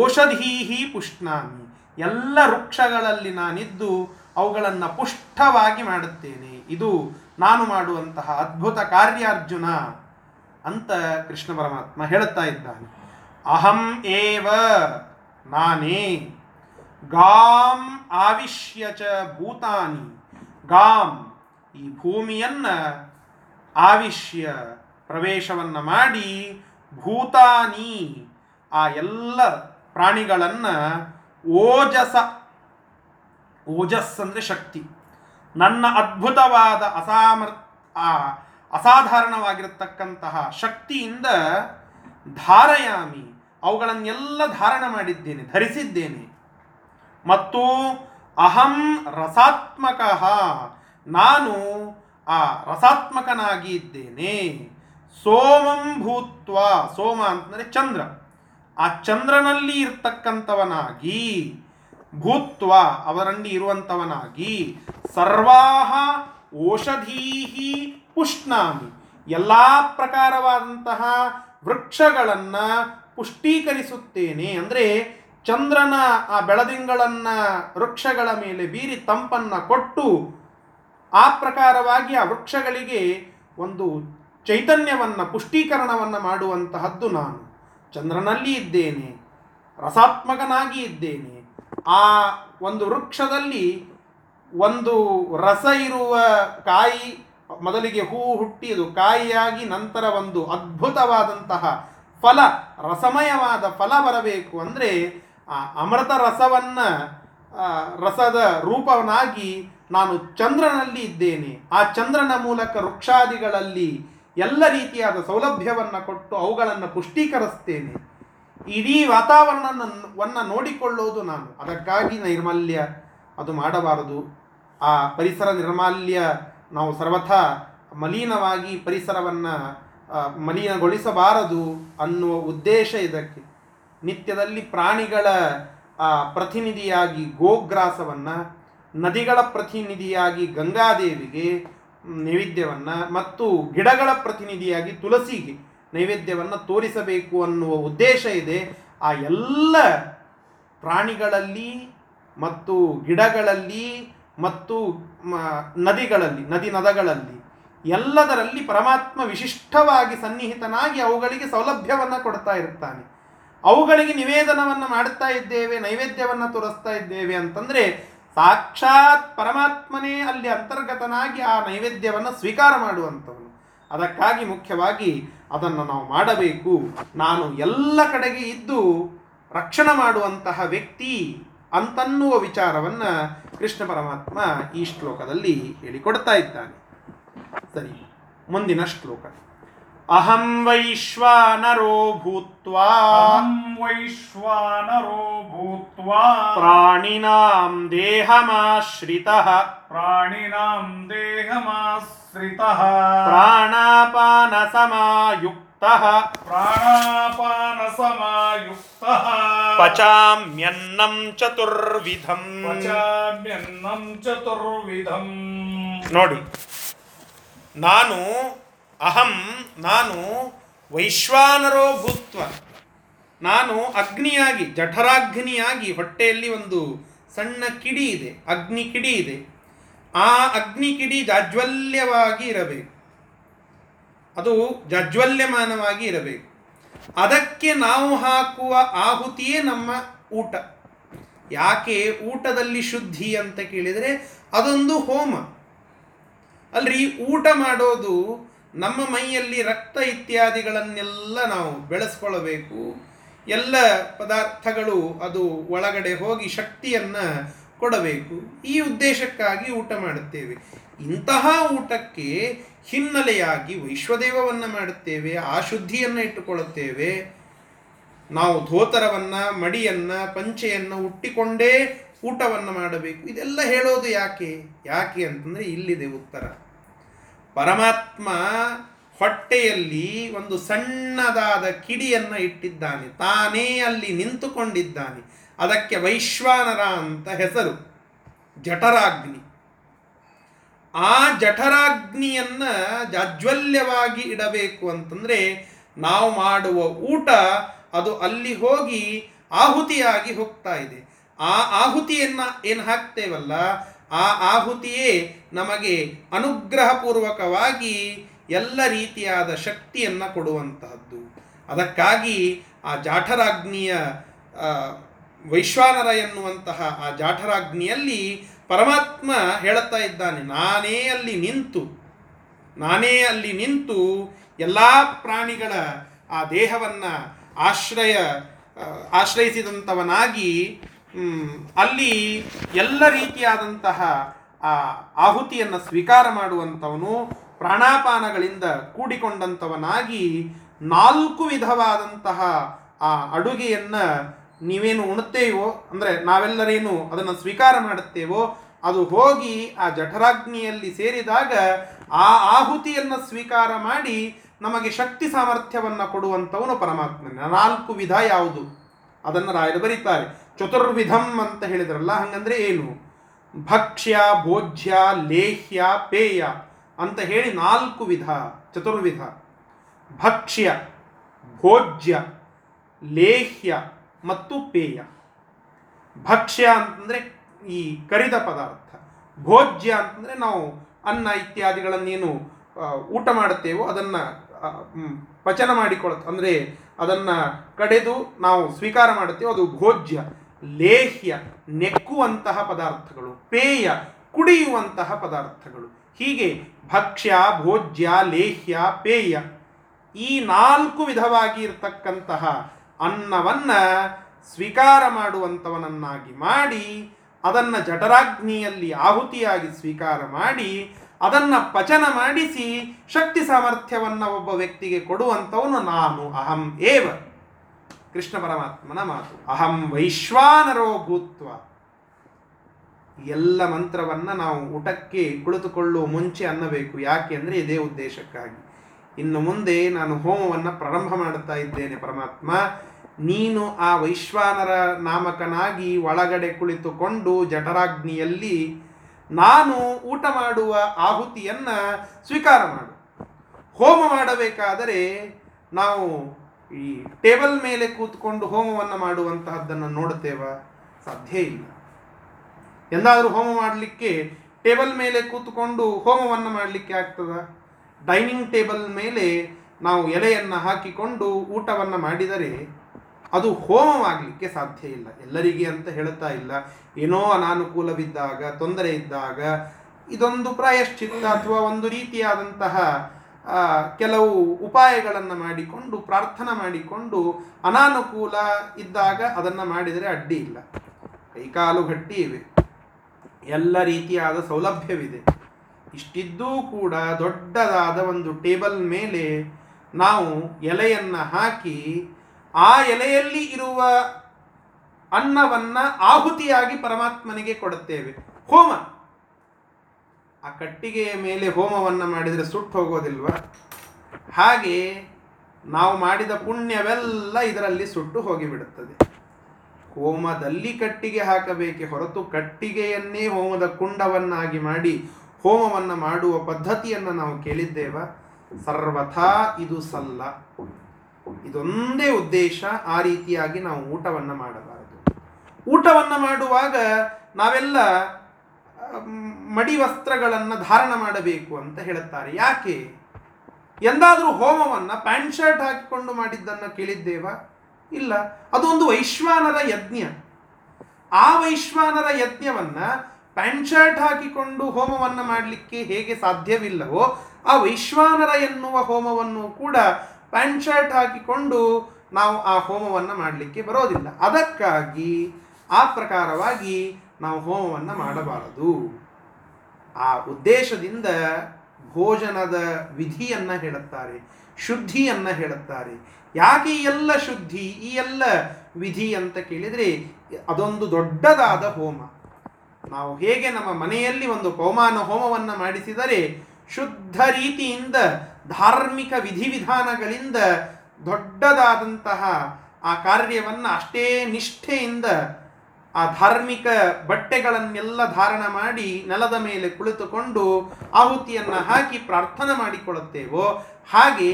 ಔಷಧೀಹಿ ಪುಷ್ಣಾಮಿ, ಎಲ್ಲ ವೃಕ್ಷಗಳಲ್ಲಿ ನಾನಿದ್ದು ಅವುಗಳನ್ನು ಪುಷ್ಟವಾಗಿ ಮಾಡುತ್ತೇನೆ. ಇದು ನಾನು ಮಾಡುವಂತಹ ಅದ್ಭುತ ಕಾರ್ಯಾರ್ಜುನ ಅಂತ ಕೃಷ್ಣ ಪರಮಾತ್ಮ ಹೇಳುತ್ತಾ ಇದ್ದಾನೆ. ಅಹಂ ಏವ, ನಾನೇ, ಗಾಂ ಆವಿಶ್ಯ ಚ ಭೂತಾನಿ, ಗಾಂ ಈ ಭೂಮಿಯನ್ನು ಆವಿಶ್ಯ ಪ್ರವೇಶವನ್ನು ಮಾಡಿ, ಭೂತಾನಿ ಆ ಎಲ್ಲ ಪ್ರಾಣಿಗಳನ್ನು, ಓಜಸ್ ಅಂದರೆ ಶಕ್ತಿ, ನನ್ನ ಅದ್ಭುತವಾದ ಅಸಾಧಾರಣವಾಗಿರತಕ್ಕಂತಹ ಶಕ್ತಿಯಿಂದ ಧಾರಯಾಮಿ, ಅವುಗಳನ್ನೆಲ್ಲ ಧಾರಣ ಮಾಡಿದ್ದೇನೆ, ಧರಿಸಿದ್ದೇನೆ. ಮತ್ತು ಅಹಂ ರಸಾತ್ಮಕ, ನಾನು ಆ ರಸಾತ್ಮಕನಾಗಿ ಇದ್ದೇನೆ. ಸೋಮಂ ಭೂತ್ವ, ಸೋಮ ಅಂತಂದರೆ ಚಂದ್ರ, ಆ ಚಂದ್ರನಲ್ಲಿ ಇರ್ತಕ್ಕಂಥವನಾಗಿ, ಭೂತ್ವ ಅವರಲ್ಲಿ ಇರುವಂಥವನಾಗಿ, ಸರ್ವಾಹ ಓಷಧೀಹಿ ಪುಷ್ಣಾಮಿ, ಎಲ್ಲ ಪ್ರಕಾರವಾದಂತಹ ವೃಕ್ಷಗಳನ್ನು ಪುಷ್ಟೀಕರಿಸುತ್ತೇನೆ. ಅಂದರೆ ಚಂದ್ರನ ಆ ಬೆಳದಿಂಗಳನ್ನು ವೃಕ್ಷಗಳ ಮೇಲೆ ಬೀರಿ ತಂಪನ್ನು ಕೊಟ್ಟು ಆ ಪ್ರಕಾರವಾಗಿ ಆ ವೃಕ್ಷಗಳಿಗೆ ಒಂದು ಚೈತನ್ಯವನ್ನು, ಪುಷ್ಟೀಕರಣವನ್ನು ಮಾಡುವಂತಹದ್ದು ನಾನು. ಚಂದ್ರನಲ್ಲಿ ಇದ್ದೇನೆ, ರಸಾತ್ಮಕನಾಗಿ ಇದ್ದೇನೆ. ಆ ಒಂದು ವೃಕ್ಷದಲ್ಲಿ ಒಂದು ರಸ ಇರುವ ಕಾಯಿ ಮೊದಲಿಗೆ ಹೂ ಹುಟ್ಟಿ ಅದು ಕಾಯಿಯಾಗಿ ನಂತರ ಒಂದು ಅದ್ಭುತವಾದಂತಹ ಫಲ, ರಸಮಯವಾದ ಫಲ ಬರಬೇಕು ಅಂದರೆ ಆ ಅಮೃತ ರಸವನ್ನು ರಸದ ರೂಪವನ್ನಾಗಿ ನಾನು ಚಂದ್ರನಲ್ಲಿ ಇದ್ದೇನೆ, ಆ ಚಂದ್ರನ ಮೂಲಕ ವೃಕ್ಷಾದಿಗಳಲ್ಲಿ ಎಲ್ಲ ರೀತಿಯಾದ ಸೌಲಭ್ಯವನ್ನು ಕೊಟ್ಟು ಅವುಗಳನ್ನು ಪುಷ್ಟೀಕರಿಸ್ತೇನೆ. ಇಡೀ ವಾತಾವರಣವನ್ನು ನೋಡಿಕೊಳ್ಳೋದು ನಾನು, ಅದಕ್ಕಾಗಿ ನೈರ್ಮಲ್ಯ ಅದು ಮಾಡಬಾರದು. ಆ ಪರಿಸರ ನಿರ್ಮಾಲ್ಯ ನಾವು ಸರ್ವಥಾ ಮಲೀನವಾಗಿ ಪರಿಸರವನ್ನು ಮಲೀನಗೊಳಿಸಬಾರದು ಅನ್ನುವ ಉದ್ದೇಶ ಇದಕ್ಕೆ. ನಿತ್ಯದಲ್ಲಿ ಪ್ರಾಣಿಗಳ ಪ್ರತಿನಿಧಿಯಾಗಿ ಗೋಗ್ರಾಸವನ್ನು, ನದಿಗಳ ಪ್ರತಿನಿಧಿಯಾಗಿ ಗಂಗಾದೇವಿಗೆ ನೈವೇದ್ಯವನ್ನು ಮತ್ತು ಗಿಡಗಳ ಪ್ರತಿನಿಧಿಯಾಗಿ ತುಳಸಿಗೆ ನೈವೇದ್ಯವನ್ನು ತೋರಿಸಬೇಕು ಅನ್ನುವ ಉದ್ದೇಶ ಇದೆ. ಆ ಎಲ್ಲ ಪ್ರಾಣಿಗಳಲ್ಲಿ ಮತ್ತು ಗಿಡಗಳಲ್ಲಿ ಮತ್ತು ನದಿಗಳಲ್ಲಿ, ನದಿನದಗಳಲ್ಲಿ ಎಲ್ಲದರಲ್ಲಿ ಪರಮಾತ್ಮ ವಿಶಿಷ್ಟವಾಗಿ ಸನ್ನಿಹಿತನಾಗಿ ಅವುಗಳಿಗೆ ಸೌಲಭ್ಯವನ್ನು ಕೊಡ್ತಾ ಇರ್ತಾನೆ. ಅವುಗಳಿಗೆ ನಿವೇದನವನ್ನು ಮಾಡ್ತಾ ಇದ್ದೇವೆ, ನೈವೇದ್ಯವನ್ನು ತೋರಿಸ್ತಾ ಇದ್ದೇವೆ ಅಂತಂದರೆ ಸಾಕ್ಷಾತ್ ಪರಮಾತ್ಮನೇ ಅಲ್ಲಿ ಅಂತರ್ಗತನಾಗಿ ಆ ನೈವೇದ್ಯವನ್ನು ಸ್ವೀಕಾರ ಮಾಡುವಂಥವನು. ಅದಕ್ಕಾಗಿ ಮುಖ್ಯವಾಗಿ ಅದನ್ನು ನಾವು ಮಾಡಬೇಕು. ನಾನು ಎಲ್ಲ ಕಡೆಗೆ ಇದ್ದು ರಕ್ಷಣೆ ಮಾಡುವಂತಹ ವ್ಯಕ್ತಿ ಅಂತನ್ನುವ ವಿಚಾರವನ್ನು ಕೃಷ್ಣ ಪರಮಾತ್ಮ ಈ ಶ್ಲೋಕದಲ್ಲಿ ಹೇಳಿಕೊಡ್ತಾ ಇದ್ದಾನೆ. ಸರಿ, ಮುಂದಿನ ಶ್ಲೋಕ. ಅಹಂ ವೈಶ್ವಾನರೋ ಭೂತ್ವಾ ಪ್ರಾಣಿನಾಂ ದೇಹಮಾಶ್ರಿತಃ ಪ್ರಾಣಾಪಾನಸಮಾಯುಕ್ತಃ ಪಚಾಮ್ಯನ್ನಂ ಚತುರ್ವಿಧಂ. ನೋಡಿ, ನಾನು ವೈಶ್ವಾನರೋ ಭೂತ್ವ, ನಾನು ಅಗ್ನಿಯಾಗಿ, ಜಠರಾಗ್ನಿಯಾಗಿ, ಹೊಟ್ಟೆಯಲ್ಲಿ ಒಂದು ಸಣ್ಣ ಕಿಡಿ ಇದೆ, ಅಗ್ನಿ ಕಿಡಿ ಇದೆ. ಆ ಅಗ್ನಿ ಕಿಡಿ ಜಾಜ್ವಲ್ಯವಾಗಿ ಇರಬೇಕು, ಅದು ಜಾಜ್ವಲ್ಯಮಾನವಾಗಿ ಇರಬೇಕು. ಅದಕ್ಕೆ ನಾವು ಹಾಕುವ ಆಹುತಿಯೇ ನಮ್ಮ ಊಟ. ಯಾಕೆ ಊಟದಲ್ಲಿ ಶುದ್ಧಿ ಅಂತ ಕೇಳಿದರೆ ಅದೊಂದು ಹೋಮ ಅಲ್ರಿ. ಊಟ ಮಾಡೋದು ನಮ್ಮ ಮೈಯಲ್ಲಿ ರಕ್ತ ಇತ್ಯಾದಿಗಳನ್ನೆಲ್ಲ ನಾವು ಬೆಳೆಸ್ಕೊಳ್ಬೇಕು. ಎಲ್ಲ ಪದಾರ್ಥಗಳು ಅದು ಒಳಗಡೆ ಹೋಗಿ ಶಕ್ತಿಯನ್ನು ಕೊಡಬೇಕು. ಈ ಉದ್ದೇಶಕ್ಕಾಗಿ ಊಟ ಮಾಡುತ್ತೇವೆ. ಇಂತಹ ಊಟಕ್ಕೆ ಹಿನ್ನೆಲೆಯಾಗಿ ವೈಶ್ವದೇವವನ್ನು ಮಾಡುತ್ತೇವೆ, ಆ ಶುದ್ಧಿಯನ್ನು ಇಟ್ಟುಕೊಳ್ಳುತ್ತೇವೆ. ನಾವು ಧೋತರವನ್ನು, ಮಡಿಯನ್ನು, ಪಂಚೆಯನ್ನು ಉಟ್ಟಿಕೊಂಡೇ ಊಟವನ್ನು ಮಾಡಬೇಕು. ಇದೆಲ್ಲ ಹೇಳೋದು ಯಾಕೆ ಯಾಕೆ ಅಂತಂದರೆ ಇಲ್ಲಿದೆ ಉತ್ತರ. ಪರಮಾತ್ಮ ಹೊಟ್ಟೆಯಲ್ಲಿ ಒಂದು ಸಣ್ಣದಾದ ಕಿಡಿಯನ್ನು ಇಟ್ಟಿದ್ದಾನೆ, ತಾನೇ ಅಲ್ಲಿ ನಿಂತುಕೊಂಡಿದ್ದಾನೆ. ಅದಕ್ಕೆ ವೈಶ್ವಾನರ ಅಂತ ಹೆಸರು, ಜಠರಾಗ್ನಿ. ಆ ಜಠರಾಗ್ನಿಯನ್ನು ಜಾಜ್ವಲ್ಯವಾಗಿ ಇಡಬೇಕು ಅಂತಂದರೆ ನಾವು ಮಾಡುವ ಊಟ ಅದು ಅಲ್ಲಿ ಹೋಗಿ ಆಹುತಿಯಾಗಿ ಹೋಗ್ತಾ ಇದೆ. ಆ ಆಹುತಿಯನ್ನು ಏನು ಹಾಕ್ತೇವಲ್ಲ, ಆ ಆಹುತಿಯೇ ನಮಗೆ ಅನುಗ್ರಹಪೂರ್ವಕವಾಗಿ ಎಲ್ಲ ರೀತಿಯಾದ ಶಕ್ತಿಯನ್ನು ಕೊಡುವಂತಹದ್ದು. ಅದಕ್ಕಾಗಿ ಆ ಜಾಠರಾಗ್ನಿಯ ವೈಶ್ವಾನರ ಎನ್ನುವಂತಹ ಆ ಜಾಠರಾಗ್ನಿಯಲ್ಲಿ ಪರಮಾತ್ಮ ಹೇಳುತ್ತಾ ಇದ್ದಾನೆ, ನಾನೇ ಅಲ್ಲಿ ನಿಂತು ಎಲ್ಲ ಪ್ರಾಣಿಗಳ ಆ ದೇಹವನ್ನು ಆಶ್ರಯಿಸಿದಂಥವನಾಗಿ ಅಲ್ಲಿ ಎಲ್ಲ ರೀತಿಯಾದಂತಹ ಆ ಆಹುತಿಯನ್ನು ಸ್ವೀಕಾರ ಮಾಡುವಂಥವನು, ಪ್ರಾಣಾಪಾನಗಳಿಂದ ಕೂಡಿಕೊಂಡಂಥವನಾಗಿ ನಾಲ್ಕು ವಿಧವಾದಂತಹ ಆ ಅಡುಗೆಯನ್ನು ನೀವೇನು ಉಣುತ್ತೇವೋ, ಅಂದರೆ ನಾವೆಲ್ಲರೇನು ಅದನ್ನು ಸ್ವೀಕಾರ ಮಾಡುತ್ತೇವೋ, ಅದು ಹೋಗಿ ಆ ಜಠರಾಗ್ನಿಯಲ್ಲಿ ಸೇರಿದಾಗ ಆ ಆಹುತಿಯನ್ನು ಸ್ವೀಕಾರ ಮಾಡಿ ನಮಗೆ ಶಕ್ತಿ ಸಾಮರ್ಥ್ಯವನ್ನು ಕೊಡುವಂಥವನು ಪರಮಾತ್ಮನ. ನಾಲ್ಕು ವಿಧ ಯಾವುದು ಅದನ್ನು ರಾಯರು ಬರೀತಾರೆ. ಚತುರ್ವಿಧಂ ಅಂತ ಹೇಳಿದ್ರಲ್ಲ, ಹಾಗಂದರೆ ಏನು? ಭಕ್ಷ್ಯ, ಭೋಜ್ಯ, ಲೇಹ್ಯ, ಪೇಯ ಅಂತ ಹೇಳಿ ನಾಲ್ಕು ವಿಧ, ಚತುರ್ವಿಧ. ಭಕ್ಷ್ಯ, ಭೋಜ್ಯ, ಲೇಹ್ಯ ಮತ್ತು ಪೇಯ. ಭಕ್ಷ್ಯ ಅಂತಂದರೆ ಈ ಕರಿದ ಪದಾರ್ಥ, ಭೋಜ್ಯ ಅಂತಂದರೆ ನಾವು ಅನ್ನ ಇತ್ಯಾದಿಗಳನ್ನೇನು ಊಟ ಮಾಡುತ್ತೇವೋ ಅದನ್ನು ಪಚನ ಮಾಡಿಕೊಳ್ಳುತ್ತೆ, ಅಂದರೆ ಅದನ್ನು ಕಡೆದು ನಾವು ಸ್ವೀಕಾರ ಮಾಡುತ್ತೇವೆ, ಅದು ಭೋಜ್ಯ. ಲೇಹ್ಯ, ನೆಕ್ಕುವಂತಹ ಪದಾರ್ಥಗಳು. ಪೇಯ, ಕುಡಿಯುವಂತಹ ಪದಾರ್ಥಗಳು. ಹೀಗೆ ಭಕ್ಷ್ಯ, ಭೋಜ್ಯ, ಲೇಹ್ಯ, ಪೇಯ ಈ 4 ವಿಧವಾಗಿ ಇರತಕ್ಕಂತಹ ಅನ್ನವನ್ನು ಸ್ವೀಕಾರ ಮಾಡುವಂಥವನನ್ನಾಗಿ ಮಾಡಿ, ಅದನ್ನು ಜಠರಾಗ್ನಿಯಲ್ಲಿ ಆಹುತಿಯಾಗಿ ಸ್ವೀಕಾರ ಮಾಡಿ, ಅದನ್ನು ಪಚನ ಮಾಡಿಸಿ ಶಕ್ತಿ ಸಾಮರ್ಥ್ಯವನ್ನು ಒಬ್ಬ ವ್ಯಕ್ತಿಗೆ ಕೊಡುವಂಥವನು ನಾನು. ಅಹಂ ಏವ, ಕೃಷ್ಣ ಪರಮಾತ್ಮನ ಮಾತು. ಅಹಂ ವೈಶ್ವಾನರೋ ಭೂತ್ವ. ಎಲ್ಲ ಮಂತ್ರವನ್ನು ನಾವು ಊಟಕ್ಕೆ ಕುಳಿತುಕೊಳ್ಳುವ ಮುಂಚೆ ಅನ್ನಬೇಕು. ಯಾಕೆ ಅಂದರೆ ಇದೇ ಉದ್ದೇಶಕ್ಕಾಗಿ. ಇನ್ನು ಮುಂದೆ ನಾನು ಹೋಮವನ್ನು ಪ್ರಾರಂಭ ಮಾಡ್ತಾ ಇದ್ದೇನೆ ಪರಮಾತ್ಮ, ನೀನು ಆ ವೈಶ್ವಾನರ ನಾಮಕನಾಗಿ ಒಳಗಡೆ ಕುಳಿತುಕೊಂಡು ಜಠರಾಗ್ನಿಯಲ್ಲಿ ನಾನು ಊಟ ಮಾಡುವ ಆಹುತಿಯನ್ನು ಸ್ವೀಕಾರ ಮಾಡು. ಹೋಮ ಮಾಡಬೇಕಾದರೆ ನಾವು ಈ ಟೇಬಲ್ ಮೇಲೆ ಕೂತ್ಕೊಂಡು ಹೋಮವನ್ನು ಮಾಡುವಂತಹದ್ದನ್ನು ನೋಡ್ತೇವಾ? ಸಾಧ್ಯ ಇಲ್ಲ. ಎಂದಾದರೂ ಹೋಮ ಮಾಡಲಿಕ್ಕೆ ಟೇಬಲ್ ಮೇಲೆ ಕೂತ್ಕೊಂಡು ಹೋಮವನ್ನು ಮಾಡಲಿಕ್ಕೆ ಆಗ್ತದ? ಡೈನಿಂಗ್ ಟೇಬಲ್ ಮೇಲೆ ನಾವು ಎಲೆಯನ್ನು ಹಾಕಿಕೊಂಡು ಊಟವನ್ನು ಮಾಡಿದರೆ ಅದು ಹೋಮವಾಗಲಿಕ್ಕೆ ಸಾಧ್ಯ ಇಲ್ಲ. ಎಲ್ಲರಿಗೆ ಅಂತ ಹೇಳ್ತಾ ಇಲ್ಲ, ಏನೋ ಅನಾನುಕೂಲವಿದ್ದಾಗ, ತೊಂದರೆ ಇದ್ದಾಗ ಇದೊಂದು ಪ್ರಾಯಶ್ಚಿತ್ತ ಅಥವಾ ಒಂದು ರೀತಿಯಾದಂತಹ ಕೆಲವು ಉಪಾಯಗಳನ್ನು ಮಾಡಿಕೊಂಡು ಪ್ರಾರ್ಥನೆ ಮಾಡಿಕೊಂಡು ಅನಾನುಕೂಲ ಇದ್ದಾಗ ಅದನ್ನು ಮಾಡಿದರೆ ಅಡ್ಡಿ ಇಲ್ಲ. ಕೈಕಾಲು ಗಟ್ಟಿ ಇವೆ, ಎಲ್ಲ ರೀತಿಯಾದ ಸೌಲಭ್ಯವಿದೆ. ಇಷ್ಟಿದ್ದೂ ಕೂಡ ದೊಡ್ಡದಾದ ಒಂದು ಟೇಬಲ್ ಮೇಲೆ ನಾವು ಎಲೆಯನ್ನು ಹಾಕಿ ಆ ಎಲೆಯಲ್ಲಿ ಇರುವ ಅನ್ನವನ್ನು ಆಹುತಿಯಾಗಿ ಪರಮಾತ್ಮನಿಗೆ ಕೊಡುತ್ತೇವೆ. ಹೋಮ, ಆ ಕಟ್ಟಿಗೆಯ ಮೇಲೆ ಹೋಮವನ್ನು ಮಾಡಿದರೆ ಸುಟ್ಟು ಹೋಗೋದಿಲ್ವ? ಹಾಗೆ ನಾವು ಮಾಡಿದ ಪುಣ್ಯವೆಲ್ಲ ಇದರಲ್ಲಿ ಸುಟ್ಟು ಹೋಗಿಬಿಡುತ್ತದೆ. ಹೋಮದಲ್ಲಿ ಕಟ್ಟಿಗೆ ಹಾಕಬೇಕೆ ಹೊರತು ಕಟ್ಟಿಗೆಯನ್ನೇ ಹೋಮದ ಕುಂಡವನ್ನಾಗಿ ಮಾಡಿ ಹೋಮವನ್ನು ಮಾಡುವ ಪದ್ಧತಿಯನ್ನು ನಾವು ಕೇಳಿದ್ದೇವ? ಸರ್ವಥಾ ಇದು ಸಲ್ಲ. ಇದೊಂದೇ ಉದ್ದೇಶ. ಆ ರೀತಿಯಾಗಿ ನಾವು ಊಟವನ್ನು ಮಾಡಬಾರದು. ಊಟವನ್ನು ಮಾಡುವಾಗ ನಾವೆಲ್ಲ ಮಡಿ ವಸ್ತ್ರಗಳನ್ನು ಧಾರಣ ಮಾಡಬೇಕು ಅಂತ ಹೇಳುತ್ತಾರೆ. ಯಾಕೆ? ಎಂದಾದರೂ ಹೋಮವನ್ನು ಪ್ಯಾಂಟ್ ಶರ್ಟ್ ಹಾಕಿಕೊಂಡು ಮಾಡಿದ್ದನ್ನು ಕೇಳಿದ್ದೇವಾ? ಇಲ್ಲ. ಅದೊಂದು ವೈಶ್ವಾನರ ಯಜ್ಞ. ಆ ವೈಶ್ವಾನರ ಯಜ್ಞವನ್ನು ಪ್ಯಾಂಟ್ ಶರ್ಟ್ ಹಾಕಿಕೊಂಡು ಹೋಮವನ್ನು ಮಾಡಲಿಕ್ಕೆ ಹೇಗೆ ಸಾಧ್ಯವಿಲ್ಲವೋ ಆ ವೈಶ್ವಾನರ ಎನ್ನುವ ಹೋಮವನ್ನು ಕೂಡ ಪ್ಯಾಂಟ್ ಶರ್ಟ್ ಹಾಕಿಕೊಂಡು ನಾವು ಆ ಹೋಮವನ್ನು ಮಾಡಲಿಕ್ಕೆ ಬರೋದಿಲ್ಲ. ಅದಕ್ಕಾಗಿ ಆ ಪ್ರಕಾರವಾಗಿ ನಾವು ಹೋಮವನ್ನು ಮಾಡಬಾರದು. ಆ ಉದ್ದೇಶದಿಂದ ಭೋಜನದ ವಿಧಿಯನ್ನು ಹೇಳುತ್ತಾರೆ, ಶುದ್ಧಿಯನ್ನು ಹೇಳುತ್ತಾರೆ. ಯಾಕೆ ಈ ಎಲ್ಲ ಶುದ್ಧಿ, ಈ ಎಲ್ಲ ವಿಧಿ ಅಂತ ಕೇಳಿದರೆ ಅದೊಂದು ದೊಡ್ಡದಾದ ಹೋಮ. ನಾವು ಹೇಗೆ ನಮ್ಮ ಮನೆಯಲ್ಲಿ ಒಂದು ಪೌಮಾನ ಹೋಮವನ್ನು ಮಾಡಿಸಿದರೆ ಶುದ್ಧ ರೀತಿಯಿಂದ ಧಾರ್ಮಿಕ ವಿಧಿವಿಧಾನಗಳಿಂದ ದೊಡ್ಡದಾದಂತಹ ಆ ಕಾರ್ಯವನ್ನು ಅಷ್ಟೇ ನಿಷ್ಠೆಯಿಂದ ಆ ಧಾರ್ಮಿಕ ಬಟ್ಟೆಗಳನ್ನೆಲ್ಲ ಧಾರಣ ಮಾಡಿ ನೆಲದ ಮೇಲೆ ಕುಳಿತುಕೊಂಡು ಆಹುತಿಯನ್ನು ಹಾಕಿ ಪ್ರಾರ್ಥನೆ ಮಾಡಿಕೊಳ್ಳುತ್ತೇವೋ ಹಾಗೆ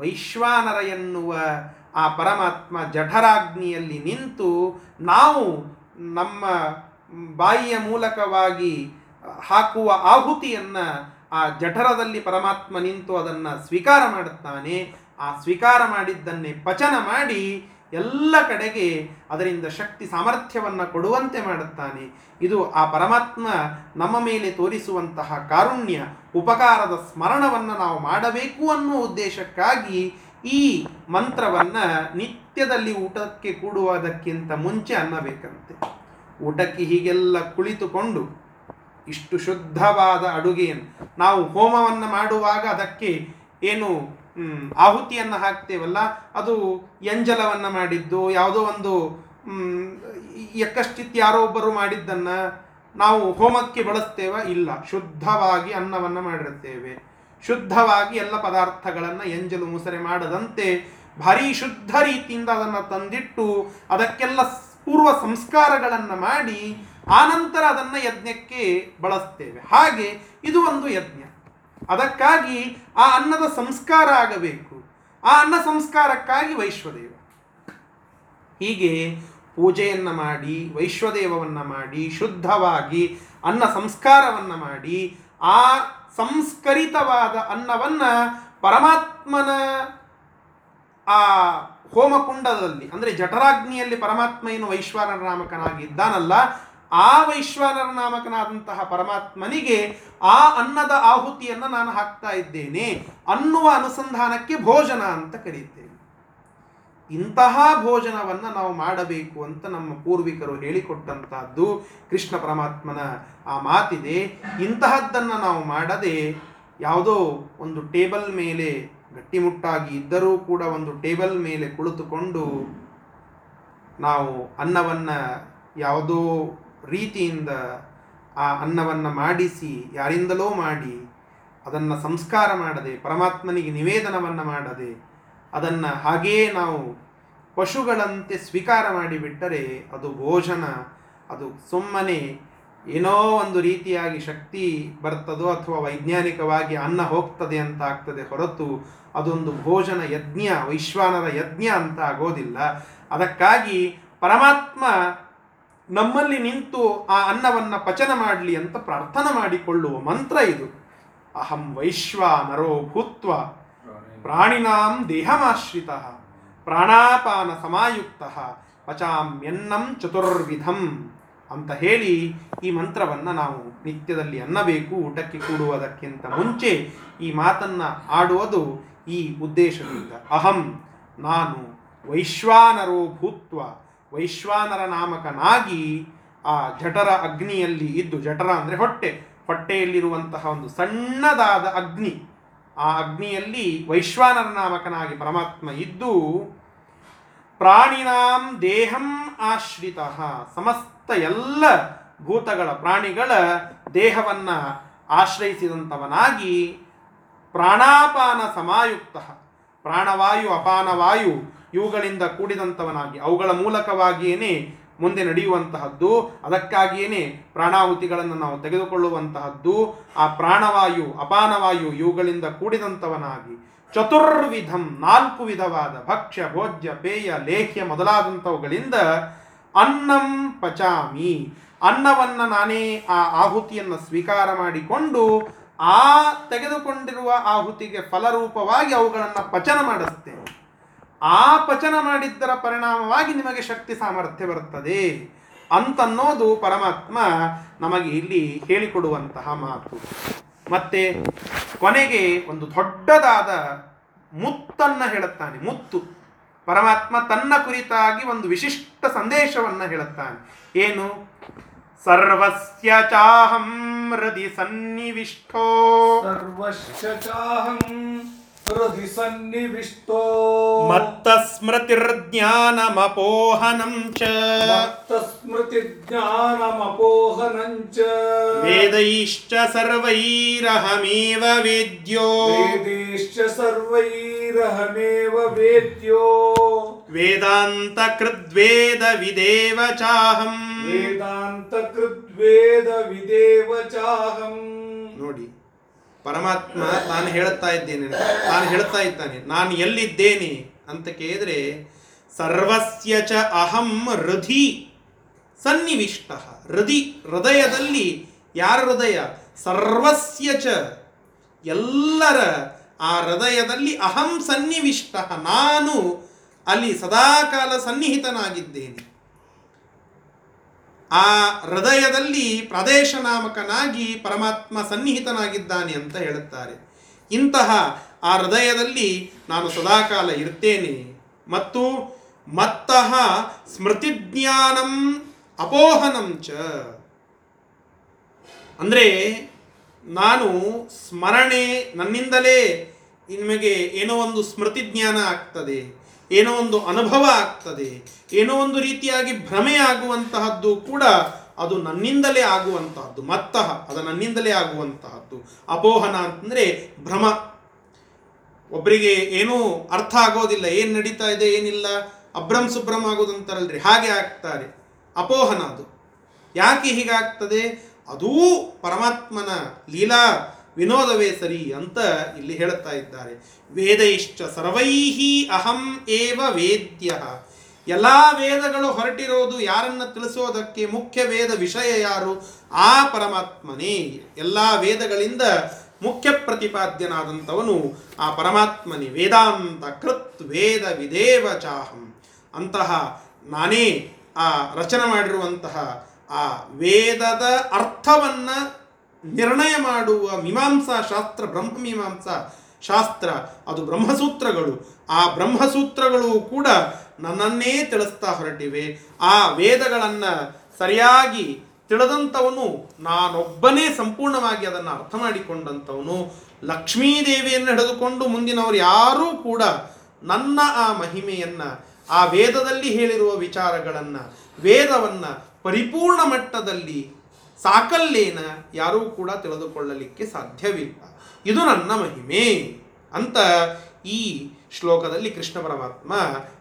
ವೈಶ್ವಾನರ ಎನ್ನುವ ಆ ಪರಮಾತ್ಮ ಜಠರಾಗ್ನಿಯಲ್ಲಿ ನಿಂತು ನಾವು ನಮ್ಮ ಬಾಯಿಯ ಮೂಲಕವಾಗಿ ಹಾಕುವ ಆಹುತಿಯನ್ನು ಆ ಜಠರದಲ್ಲಿ ಪರಮಾತ್ಮ ನಿಂತು ಅದನ್ನು ಸ್ವೀಕಾರ ಮಾಡುತ್ತಾನೆ. ಆ ಸ್ವೀಕಾರ ಮಾಡಿದ್ದನ್ನೇ ಪಚನ ಮಾಡಿ ಎಲ್ಲ ಕಡೆಗೆ ಅದರಿಂದ ಶಕ್ತಿ ಸಾಮರ್ಥ್ಯವನ್ನು ಕೊಡುವಂತೆ ಮಾಡುತ್ತಾನೆ. ಇದು ಆ ಪರಮಾತ್ಮ ನಮ್ಮ ಮೇಲೆ ತೋರಿಸುವಂತಹ ಕಾರುಣ್ಯ, ಉಪಕಾರದ ಸ್ಮರಣವನ್ನು ನಾವು ಮಾಡಬೇಕು ಅನ್ನೋ ಉದ್ದೇಶಕ್ಕಾಗಿ ಈ ಮಂತ್ರವನ್ನು ನಿತ್ಯದಲ್ಲಿ ಊಟಕ್ಕೆ ಕೂಡುವುದಕ್ಕಿಂತ ಮುಂಚೆ ಅನ್ನಬೇಕಂತೆ. ಊಟಕ್ಕೆ ಹೀಗೆಲ್ಲ ಕುಳಿತುಕೊಂಡು ಇಷ್ಟು ಶುದ್ಧವಾದ ಅಡುಗೆಯನ್ನು ನಾವು ಹೋಮವನ್ನು ಮಾಡುವಾಗ ಅದಕ್ಕೆ ಏನು ಆಹುತಿಯನ್ನು ಹಾಕ್ತೇವಲ್ಲ, ಅದು ಎಂಜಲವನ್ನು ಮಾಡಿದ್ದು, ಯಾವುದೋ ಒಂದು ಯಕ್ಕಶ್ಚಿತ್ ಯಾರೋ ಒಬ್ಬರು ಮಾಡಿದ್ದನ್ನು ನಾವು ಹೋಮಕ್ಕೆ ಬಳಸ್ತೇವ? ಇಲ್ಲ. ಶುದ್ಧವಾಗಿ ಅನ್ನವನ್ನು ಮಾಡಿರುತ್ತೇವೆ, ಶುದ್ಧವಾಗಿ ಎಲ್ಲ ಪದಾರ್ಥಗಳನ್ನು ಎಂಜಲು ಮುಸರೆ ಮಾಡದಂತೆ ಭಾರೀ ಶುದ್ಧ ರೀತಿಯಿಂದ ಅದನ್ನು ತಂದಿಟ್ಟು ಅದಕ್ಕೆಲ್ಲ ಪೂರ್ವ ಸಂಸ್ಕಾರಗಳನ್ನು ಮಾಡಿ ಆನಂತರ ಅದನ್ನು ಯಜ್ಞಕ್ಕೆ ಬಳಸ್ತೇವೆ. ಹಾಗೆ ಇದು ಒಂದು ಯಜ್ಞ. ಅದಕ್ಕಾಗಿ ಆ ಅನ್ನದ ಸಂಸ್ಕಾರ ಆಗಬೇಕು. ಆ ಅನ್ನ ಸಂಸ್ಕಾರಕ್ಕಾಗಿ ವೈಶ್ವದೇವ. ಹೀಗೆ ಪೂಜೆಯನ್ನು ಮಾಡಿ ವೈಶ್ವದೇವವನ್ನು ಮಾಡಿ ಶುದ್ಧವಾಗಿ ಅನ್ನ ಸಂಸ್ಕಾರವನ್ನು ಮಾಡಿ ಆ ಸಂಸ್ಕರಿತವಾದ ಅನ್ನವನ್ನು ಪರಮಾತ್ಮನ ಆ ಹೋಮಕುಂಡದಲ್ಲಿ, ಅಂದರೆ ಜಠರಾಗ್ನಿಯಲ್ಲಿ ಪರಮಾತ್ಮ ಏನು ವೈಶ್ವಾನರ ನಾಮಕನಾಗಿದ್ದಾನಲ್ಲ, ಆ ವೈಶ್ವಾನರ ನಾಮಕನಾದಂತಹ ಪರಮಾತ್ಮನಿಗೆ ಆ ಅನ್ನದ ಆಹುತಿಯನ್ನು ನಾನು ಹಾಕ್ತಾ ಇದ್ದೇನೆ ಅನ್ನುವ ಅನುಸಂಧಾನಕ್ಕೆ ಭೋಜನ ಅಂತ ಕರೀತೇನೆ. ಇಂತಹ ಭೋಜನವನ್ನು ನಾವು ಮಾಡಬೇಕು ಅಂತ ನಮ್ಮ ಪೂರ್ವಿಕರು ಹೇಳಿಕೊಟ್ಟಂತಹದ್ದು ಕೃಷ್ಣ ಪರಮಾತ್ಮನ ಆ ಮಾತಿದೆ. ಇಂತಹದ್ದನ್ನು ನಾವು ಮಾಡದೆ ಯಾವುದೋ ಒಂದು ಟೇಬಲ್ ಮೇಲೆ ಗಟ್ಟಿಮುಟ್ಟಾಗಿ ಇದ್ದರೂ ಕೂಡ ಒಂದು ಟೇಬಲ್ ಮೇಲೆ ಕುಳಿತುಕೊಂಡು ನಾವು ಅನ್ನವನ್ನು ಯಾವುದೋ ರೀತಿಯಿಂದ ಆ ಅನ್ನವನ್ನು ಮಾಡಿಸಿ ಯಾರಿಂದಲೋ ಮಾಡಿ ಅದನ್ನು ಸಂಸ್ಕಾರ ಮಾಡದೆ ಪರಮಾತ್ಮನಿಗೆ ನಿವೇದನವನ್ನು ಮಾಡದೆ ಅದನ್ನು ಹಾಗೆಯೇ ನಾವು ಪಶುಗಳಂತೆ ಸ್ವೀಕಾರ ಮಾಡಿಬಿಟ್ಟರೆ ಅದು ಭೋಜನ, ಅದು ಸುಮ್ಮನೆ ಏನೋ ಒಂದು ರೀತಿಯಾಗಿ ಶಕ್ತಿ ಬರ್ತದೋ ಅಥವಾ ವೈಜ್ಞಾನಿಕವಾಗಿ ಅನ್ನ ಹೋಗ್ತದೆ ಅಂತ ಆಗ್ತದೆ ಹೊರತು ಅದೊಂದು ಭೋಜನ ಯಜ್ಞ, ವೈಶ್ವಾನರ ಯಜ್ಞ ಅಂತ ಆಗೋದಿಲ್ಲ. ಅದಕ್ಕಾಗಿ ಪರಮಾತ್ಮ ನಮ್ಮಲ್ಲಿ ನಿಂತು ಆ ಅನ್ನವನ್ನು ಪಚನ ಮಾಡಲಿ ಅಂತ ಪ್ರಾರ್ಥನೆ ಮಾಡಿಕೊಳ್ಳುವ ಮಂತ್ರ ಇದು. ಅಹಂ ವೈಶ್ವಾನರೋ ಭೂತ್ವ ಪ್ರಾಣಿನಾಂ ದೇಹಮಾಶ್ರಿತಃ ಪ್ರಾಣಾಪಾನ ಸಮಾಯುಕ್ತಃ ಪಚಾಮ್ಯನ್ನಂ ಚತುರ್ವಿಧಂ ಅಂತ ಹೇಳಿ ಈ ಮಂತ್ರವನ್ನು ನಾವು ನಿತ್ಯದಲ್ಲಿ ಅನ್ನಬೇಕು. ಊಟಕ್ಕೆ ಕೂಡುವುದಕ್ಕಿಂತ ಮುಂಚೆ ಈ ಮಾತನ್ನು ಆಡುವುದು ಈ ಉದ್ದೇಶದಿಂದ. ಅಹಂ ನಾನು ವೈಶ್ವಾನರೋ ಭೂತ್ವ ವೈಶ್ವಾನರ ನಾಮಕನಾಗಿ ಆ ಜಠರ ಅಗ್ನಿಯಲ್ಲಿ ಇದ್ದು, ಜಠರ ಅಂದರೆ ಹೊಟ್ಟೆ, ಹೊಟ್ಟೆಯಲ್ಲಿರುವಂತಹ ಒಂದು ಸಣ್ಣದಾದ ಅಗ್ನಿ, ಆ ಅಗ್ನಿಯಲ್ಲಿ ವೈಶ್ವಾನರ ನಾಮಕನಾಗಿ ಪರಮಾತ್ಮ ಇದ್ದು ಪ್ರಾಣಿನಾಂ ದೇಹಂ ಆಶ್ರಿತಃ ಸಮಸ್ತ ಎಲ್ಲ ಭೂತಗಳ ಪ್ರಾಣಿಗಳ ದೇಹವನ್ನು ಆಶ್ರಯಿಸಿದಂಥವನಾಗಿ ಪ್ರಾಣಾಪಾನ ಸಮಾಯುಕ್ತಃ ಪ್ರಾಣವಾಯು ಅಪಾನವಾಯು ಇವುಗಳಿಂದ ಕೂಡಿದಂಥವನಾಗಿ ಅವುಗಳ ಮೂಲಕವಾಗಿಯೇ ಮುಂದೆ ನಡೆಯುವಂತಹದ್ದು, ಅದಕ್ಕಾಗಿಯೇ ಪ್ರಾಣಾಹುತಿಗಳನ್ನು ನಾವು ತೆಗೆದುಕೊಳ್ಳುವಂತಹದ್ದು, ಆ ಪ್ರಾಣವಾಯು ಅಪಾನವಾಯು ಇವುಗಳಿಂದ ಕೂಡಿದಂಥವನಾಗಿ ಚತುರ್ವಿಧಂ ನಾಲ್ಕು ವಿಧವಾದ ಭಕ್ಷ್ಯ ಭೋಜ್ಯ ಪೇಯ ಲೇಖ್ಯ ಮೊದಲಾದಂಥವುಗಳಿಂದ ಅನ್ನಂ ಪಚಾಮಿ ಅನ್ನವನ್ನು ನಾನೇ ಆ ಆಹುತಿಯನ್ನು ಸ್ವೀಕಾರ ಮಾಡಿಕೊಂಡು ಆ ತೆಗೆದುಕೊಂಡಿರುವ ಆಹುತಿಗೆ ಫಲರೂಪವಾಗಿ ಅವುಗಳನ್ನು ಪಚನ ಮಾಡಿಸ್ತೇನೆ. ಆ ಪಚನ ಮಾಡಿದ್ದರ ಪರಿಣಾಮವಾಗಿ ನಿಮಗೆ ಶಕ್ತಿ ಸಾಮರ್ಥ್ಯ ಬರ್ತದೆ ಅಂತನ್ನೋದು ಪರಮಾತ್ಮ ನಮಗೆ ಇಲ್ಲಿ ಹೇಳಿಕೊಡುವಂತಹ ಮಾತು. ಮತ್ತೆ ಕೊನೆಗೆ ಒಂದು ದೊಡ್ಡದಾದ ಮುತ್ತನ್ನು ಹೇಳುತ್ತಾನೆ. ಮುತ್ತು ಪರಮಾತ್ಮ ತನ್ನ ಕುರಿತಾಗಿ ಒಂದು ವಿಶಿಷ್ಟ ಸಂದೇಶವನ್ನು ಹೇಳುತ್ತಾನೆ. ಏನು? ಸರ್ವಸ್ಯ ಚಾಹಂ ಹೃದಿ ಸನ್ನಿವಿಷ್ಟೋ ಸರ್ವಸ್ಯ ಚಾಹಂ ಹೃದಿ ಸನ್ನಿವಿಷ್ಟೋ ಮತ್ತ ಸ್ಮೃತಿರ್ಜ್ಞಾನಮಪೋಹನಂ ಚ ಮತ್ತ ಸ್ಮೃತಿರ್ಜ್ಞಾನಮಪೋಹನಂ ಚ ವೇದೈಶ್ಚ ಸರ್ವೈರಹಮೇವ ವೇದ್ಯೋ ವೇದೈಶ್ಚ ಸರ್ವೈರಹಮೇವ ವೇದ್ಯೋ ವೇದಾಂತಕೃದ್ವೇದವಿದೇವ ಚಾಹಂ ವೇದಾಂತಕೃದ್ವೇದವಿದೇವ ಚಾಹಂ. ನೋಡಿ, ಪರಮಾತ್ಮ ತಾನು ಹೇಳ್ತಾ ಇದ್ದಾನೆ ನಾನು ಎಲ್ಲಿದ್ದೇನೆ ಅಂತ ಕೇಳಿದರೆ ಸರ್ವಸ್ಯ ಚ ಅಹಂ ಹೃದಿ ಸನ್ನಿವಿಷ್ಟ. ಹೃದಿ ಹೃದಯದಲ್ಲಿ. ಯಾರ ಹೃದಯ? ಸರ್ವಸ್ಯ ಚ ಎಲ್ಲರ ಆ ಹೃದಯದಲ್ಲಿ ಅಹಂ ಸನ್ನಿವಿಷ್ಟ ನಾನು ಅಲ್ಲಿ ಸದಾಕಾಲ ಸನ್ನಿಹಿತನಾಗಿದ್ದೇನೆ. ಆ ಹೃದಯದಲ್ಲಿ ಪ್ರದೇಶ ನಾಮಕನಾಗಿ ಪರಮಾತ್ಮ ಸನ್ನಿಹಿತನಾಗಿದ್ದಾನೆ ಅಂತ ಹೇಳುತ್ತಾರೆ. ಇಂತಹ ಆ ಹೃದಯದಲ್ಲಿ ನಾನು ಸದಾಕಾಲ ಇರ್ತೇನೆ. ಮತ್ತು ಮತ್ತಃ ಸ್ಮೃತಿಜ್ಞಾನಂ ಅಪೋಹನಂ ಚ ಅಂದರೆ ನಾನು ಸ್ಮರಣೆ ನನ್ನಿಂದಲೇ ನಿಮಗೆ ಏನೋ ಒಂದು ಸ್ಮೃತಿಜ್ಞಾನ ಆಗ್ತದೆ, ಏನೋ ಒಂದು ಅನುಭವ ಆಗ್ತದೆ, ಏನೋ ಒಂದು ರೀತಿಯಾಗಿ ಭ್ರಮೆ ಆಗುವಂತಹದ್ದು ಕೂಡ ಅದು ನನ್ನಿಂದಲೇ ಆಗುವಂತಹದ್ದು. ಮತ್ತಃ ಅದು ನನ್ನಿಂದಲೇ ಆಗುವಂತಹದ್ದು. ಅಪೋಹನ ಅಂತಂದರೆ ಭ್ರಮ. ಒಬ್ಬರಿಗೆ ಏನೂ ಅರ್ಥ ಆಗೋದಿಲ್ಲ, ಏನು ನಡೀತಾ ಇದೆ ಏನಿಲ್ಲ, ಅಭ್ರಮ್ ಸುಭ್ರಮ್ ಆಗೋದಂತಾರಲ್ರಿ, ಹಾಗೆ ಆಗ್ತಾರೆ. ಅಪೋಹನ ಅದು. ಯಾಕೆ ಹೀಗಾಗ್ತದೆ? ಅದೂ ಪರಮಾತ್ಮನ ಲೀಲಾ ವಿನೋದವೇ ಸರಿ ಅಂತ ಇಲ್ಲಿ ಹೇಳ್ತಾ ಇದ್ದಾರೆ. ವೇದೈಶ್ಚ ಸರ್ವೈಹಿ ಅಹಂ ಏವ ವೇದ್ಯ. ಎಲ್ಲ ವೇದಗಳು ಹೊರಟಿರೋದು ಯಾರನ್ನು ತಿಳಿಸೋದಕ್ಕೆ? ಮುಖ್ಯ ವೇದ ವಿಷಯ ಯಾರು? ಆ ಪರಮಾತ್ಮನೇ. ಎಲ್ಲ ವೇದಗಳಿಂದ ಮುಖ್ಯ ಪ್ರತಿಪಾದ್ಯನಾದಂಥವನು ಆ ಪರಮಾತ್ಮನೇ. ವೇದಾಂತ ಕೃತ್ ವೇದ ವಿದೇವ ಚಾಹಂ ಅಂತಹ ನಾನೇ ಆ ರಚನೆ ಮಾಡಿರುವಂತಹ ಆ ಆ ವೇದದ ಅರ್ಥವನ್ನು ನಿರ್ಣಯ ಮಾಡುವ ಮೀಮಾಂಸಾ ಶಾಸ್ತ್ರ, ಬ್ರಹ್ಮಮೀಮಾಂಸಾ ಶಾಸ್ತ್ರ, ಅದು ಬ್ರಹ್ಮಸೂತ್ರಗಳು. ಆ ಬ್ರಹ್ಮಸೂತ್ರಗಳು ಕೂಡ ನನ್ನನ್ನೇ ತಿಳಿಸ್ತಾ ಹೊರಟಿವೆ. ಆ ವೇದಗಳನ್ನು ಸರಿಯಾಗಿ ತಿಳಿದಂಥವನು ನಾನೊಬ್ಬನೇ ಸಂಪೂರ್ಣವಾಗಿ ಅದನ್ನು ಅರ್ಥ ಮಾಡಿಕೊಂಡಂಥವನು. ಲಕ್ಷ್ಮೀದೇವಿಯನ್ನು ಹಿಡಿದುಕೊಂಡು ಮುಂದಿನವರು ಯಾರೂ ಕೂಡ ನನ್ನ ಆ ಮಹಿಮೆಯನ್ನು, ಆ ವೇದದಲ್ಲಿ ಹೇಳಿರುವ ವಿಚಾರಗಳನ್ನು, ವೇದವನ್ನು ಪರಿಪೂರ್ಣ ಮಟ್ಟದಲ್ಲಿ ಸಾಕಲ್ಲೇನ ಯಾರೂ ಕೂಡ ತಿಳಿದುಕೊಳ್ಳಲಿಕ್ಕೆ ಸಾಧ್ಯವಿಲ್ಲ. ಇದು ನನ್ನ ಮಹಿಮೆ ಅಂತ ಈ ಶ್ಲೋಕದಲ್ಲಿ ಕೃಷ್ಣ ಪರಮಾತ್ಮ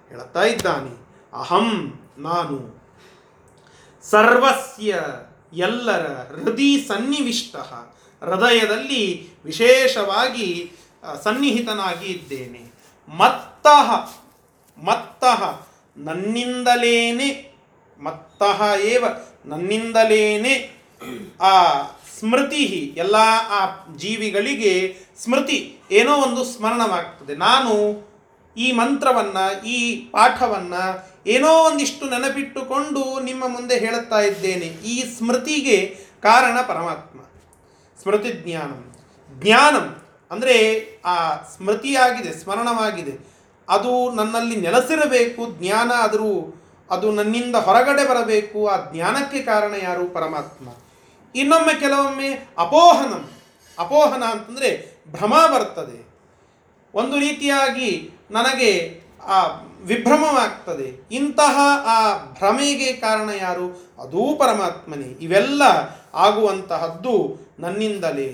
ಹೇಳ್ತಾ ಇದ್ದಾನೆ. ಅಹಂ, ನಾನು, ಸರ್ವಸ್ಯ, ಎಲ್ಲರ, ಹೃದಯ ಸನ್ನಿವಿಷ್ಟ, ಹೃದಯದಲ್ಲಿ ವಿಶೇಷವಾಗಿ ಸನ್ನಿಹಿತನಾಗಿ ಇದ್ದೇನೆ. ಮತ್ತಃ, ಮತ್ತಃ ನನ್ನಿಂದಲೇನೆ, ಮತ್ತಃ ಏವ ನನ್ನಿಂದಲೇನೆ, ಆ ಸ್ಮೃತಿ, ಎಲ್ಲ ಆ ಜೀವಿಗಳಿಗೆ ಸ್ಮೃತಿ, ಏನೋ ಒಂದು ಸ್ಮರಣವಾಗ್ತದೆ. ನಾನು ಈ ಮಂತ್ರವನ್ನು, ಈ ಪಾಠವನ್ನು ಏನೋ ಒಂದಿಷ್ಟು ನೆನಪಿಟ್ಟುಕೊಂಡು ನಿಮ್ಮ ಮುಂದೆ ಹೇಳುತ್ತಾ ಇದ್ದೇನೆ. ಈ ಸ್ಮೃತಿಗೆ ಕಾರಣ ಪರಮಾತ್ಮ. ಸ್ಮೃತಿ ಜ್ಞಾನಂ, ಜ್ಞಾನಂ ಅಂದರೆ ಆ ಸ್ಮೃತಿಯಾಗಿದೆ, ಸ್ಮರಣವಾಗಿದೆ, ಅದು ನನ್ನಲ್ಲಿ ನೆಲೆಸಿರಬೇಕು. ಜ್ಞಾನ ಅದು ನನ್ನಿಂದ ಹೊರಗಡೆ ಬರಬೇಕು. ಆ ಜ್ಞಾನಕ್ಕೆ ಕಾರಣ ಯಾರು? ಪರಮಾತ್ಮ. ಇನ್ನೊಮ್ಮೆ ಕೆಲವೊಮ್ಮೆ ಅಪೋಹನಂ, ಅಪೋಹನ ಅಂತಂದರೆ ಭ್ರಮ ಬರ್ತದೆ, ಒಂದು ರೀತಿಯಾಗಿ ನನಗೆ ಆ ವಿಭ್ರಮವಾಗ್ತದೆ. ಇಂತಹ ಆ ಭ್ರಮೆಗೆ ಕಾರಣ ಯಾರು? ಅದೂ ಪರಮಾತ್ಮನೇ. ಇವೆಲ್ಲ ಆಗುವಂತಹದ್ದು ನನ್ನಿಂದಲೇ.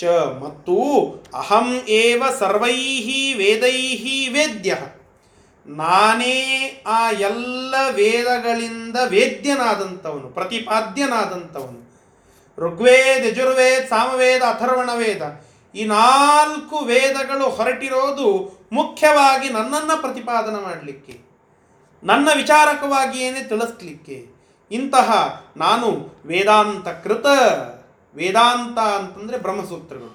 ಚ ಮತ್ತು ಅಹಂ ಏವ ಸರ್ವೈಹಿ ವೇದೈಹಿ ವೇದ್ಯಃ, ನಾನೇ ಆ ಎಲ್ಲ ವೇದಗಳಿಂದ ವೇದ್ಯನಾದಂಥವನು, ಪ್ರತಿಪಾದ್ಯನಾದಂಥವನು. ಋಗ್ವೇದ, ಯಜುರ್ವೇದ, ಸಾಮವೇದ, ಅಥರ್ವಣವೇದ, ಈ 4 ವೇದಗಳು ಹೊರಟಿರೋದು ಮುಖ್ಯವಾಗಿ ನನ್ನನ್ನು ಪ್ರತಿಪಾದನೆ ಮಾಡಲಿಕ್ಕೆ, ನನ್ನ ವಿಚಾರಕವಾಗಿಯೇ ತಿಳಿಸ್ಲಿಕ್ಕೆ. ಇಂತಹ ನಾನು ವೇದಾಂತ ಕೃತ. ವೇದಾಂತ ಅಂತಂದರೆ ಬ್ರಹ್ಮಸೂತ್ರಗಳು,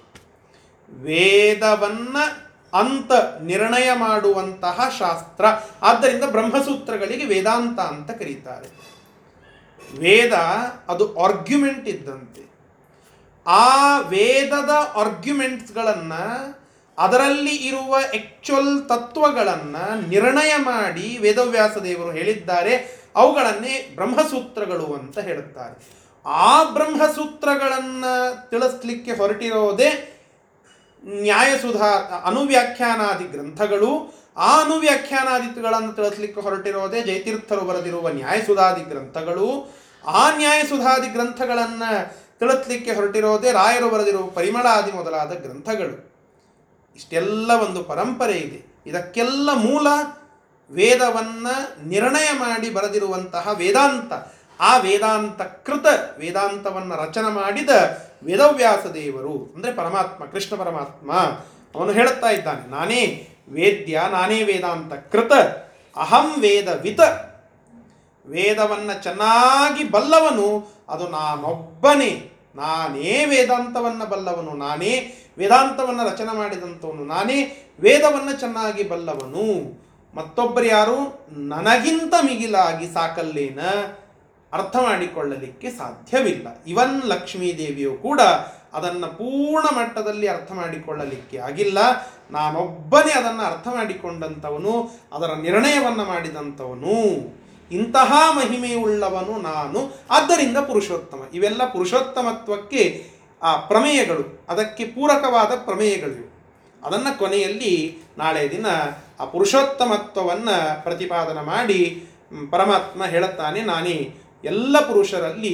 ವೇದವನ್ನು ಅಂತ ನಿರ್ಣಯ ಮಾಡುವಂತಹ ಶಾಸ್ತ್ರ. ಆದ್ದರಿಂದ ಬ್ರಹ್ಮಸೂತ್ರಗಳಿಗೆ ವೇದಾಂತ ಅಂತ ಕರೀತಾರೆ. ವೇದ ಅದು ಆರ್ಗ್ಯುಮೆಂಟ್ ಇದ್ದಂತೆ. ಆ ವೇದದ ಆರ್ಗ್ಯುಮೆಂಟ್ಸ್ಗಳನ್ನು, ಅದರಲ್ಲಿ ಇರುವ ಆ್ಯಕ್ಚುಯಲ್ ತತ್ವಗಳನ್ನು ನಿರ್ಣಯ ಮಾಡಿ ವೇದವ್ಯಾಸ ದೇವರು ಹೇಳಿದ್ದಾರೆ. ಅವುಗಳನ್ನೇ ಬ್ರಹ್ಮಸೂತ್ರಗಳು ಅಂತ ಹೇಳುತ್ತಾರೆ. ಆ ಬ್ರಹ್ಮಸೂತ್ರಗಳನ್ನು ತಿಳಿಸ್ಲಿಕ್ಕೆ ಹೊರಟಿರೋದೇ ನ್ಯಾಯಸುಧಾ ಅನುವ್ಯಾಖ್ಯಾನಾದಿ ಗ್ರಂಥಗಳು. ಆ ಅನುವ್ಯಾಖ್ಯಾನಾದಿಗಳನ್ನು ತಿಳಿಸ್ಲಿಕ್ಕೆ ಹೊರಟಿರೋದೇ ಜಯತೀರ್ಥರು ಬರೆದಿರುವ ನ್ಯಾಯಸುಧಾದಿ ಗ್ರಂಥಗಳು. ಆ ನ್ಯಾಯಸುಧಾದಿ ಗ್ರಂಥಗಳನ್ನು ತಿಳಿಸ್ಲಿಕ್ಕೆ ಹೊರಟಿರೋದೇ ರಾಯರು ಬರೆದಿರುವ ಪರಿಮಳ ಆದಿ ಮೊದಲಾದ ಗ್ರಂಥಗಳು. ಇಷ್ಟೆಲ್ಲ ಒಂದು ಪರಂಪರೆ ಇದೆ. ಇದಕ್ಕೆಲ್ಲ ಮೂಲ ವೇದವನ್ನು ನಿರ್ಣಯ ಮಾಡಿ ಬರೆದಿರುವಂತಹ ವೇದಾಂತ. ಆ ವೇದಾಂತ ಕೃತ ವೇದಾಂತವನ್ನು ರಚನೆ ಮಾಡಿದ ವೇದವ್ಯಾಸ ದೇವರು ಅಂದರೆ ಪರಮಾತ್ಮ, ಕೃಷ್ಣ ಪರಮಾತ್ಮ. ಅವನು ಹೇಳುತ್ತಾ ಇದ್ದಾನೆ, ನಾನೇ ವೇದ್ಯ, ನಾನೇ ವೇದಾಂತ ಕೃತ, ಅಹಂ ವೇದವಿತ. ವೇದವನ್ನು ಚೆನ್ನಾಗಿ ಬಲ್ಲವನು ಅದು ನಾನೊಬ್ಬನೇ. ನಾನೇ ವೇದಾಂತವನ್ನು ಬಲ್ಲವನು, ನಾನೇ ವೇದಾಂತವನ್ನು ರಚನೆ ಮಾಡಿದಂಥವನು, ನಾನೇ ವೇದವನ್ನು ಚೆನ್ನಾಗಿ ಬಲ್ಲವನು. ಮತ್ತೊಬ್ಬರು ಯಾರು ನನಗಿಂತ ಮಿಗಿಲಾಗಿ ಸಾಕಲ್ಲೇನ ಅರ್ಥ ಮಾಡಿಕೊಳ್ಳಲಿಕ್ಕೆ ಸಾಧ್ಯವಿಲ್ಲ. ಇವನ್ ಲಕ್ಷ್ಮೀದೇವಿಯು ಕೂಡ ಅದನ್ನು ಪೂರ್ಣ ಮಟ್ಟದಲ್ಲಿ ಅರ್ಥ ಮಾಡಿಕೊಳ್ಳಲಿಕ್ಕೆ ಆಗಿಲ್ಲ. ನಾನೊಬ್ಬನೇ ಅದನ್ನು ಅರ್ಥ ಮಾಡಿಕೊಂಡಂಥವನು, ಅದರ ನಿರ್ಣಯವನ್ನು ಮಾಡಿದಂಥವನು. ಇಂತಹ ಮಹಿಮೆಯುಳ್ಳವನು ನಾನು. ಆದ್ದರಿಂದ ಪುರುಷೋತ್ತಮ. ಇವೆಲ್ಲ ಪುರುಷೋತ್ತಮತ್ವಕ್ಕೆ ಆ ಪ್ರಮೇಯಗಳು, ಅದಕ್ಕೆ ಪೂರಕವಾದ ಪ್ರಮೇಯಗಳು. ಅದನ್ನು ಕೊನೆಯಲ್ಲಿ ನಾಳೆ ದಿನ ಆ ಪುರುಷೋತ್ತಮತ್ವವನ್ನು ಪ್ರತಿಪಾದನೆ ಮಾಡಿ ಪರಮಾತ್ಮ ಹೇಳುತ್ತಾನೆ, ನಾನೇ ಎಲ್ಲ ಪುರುಷರಲ್ಲಿ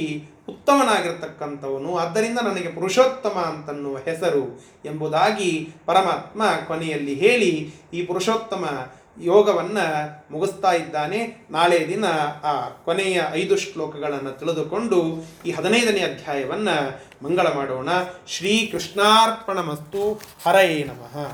ಉತ್ತಮನಾಗಿರ್ತಕ್ಕಂಥವನು, ಆದ್ದರಿಂದ ನನಗೆ ಪುರುಷೋತ್ತಮ ಅಂತನ್ನುವ ಹೆಸರು ಎಂಬುದಾಗಿ ಪರಮಾತ್ಮ ಕೊನೆಯಲ್ಲಿ ಹೇಳಿ ಈ ಪುರುಷೋತ್ತಮ ಯೋಗವನ್ನು ಮುಗಿಸ್ತಾ ಇದ್ದಾನೆ. ನಾಳೆ ದಿನ ಆ ಕೊನೆಯ 5 ಶ್ಲೋಕಗಳನ್ನು ತಿಳಿದುಕೊಂಡು ಈ 15ನೇ ಅಧ್ಯಾಯವನ್ನು ಮಂಗಳ ಮಾಡೋಣ. ಶ್ರೀಕೃಷ್ಣಾರ್ಪಣಮಸ್ತು. ಹರಯೇ ನಮಃ.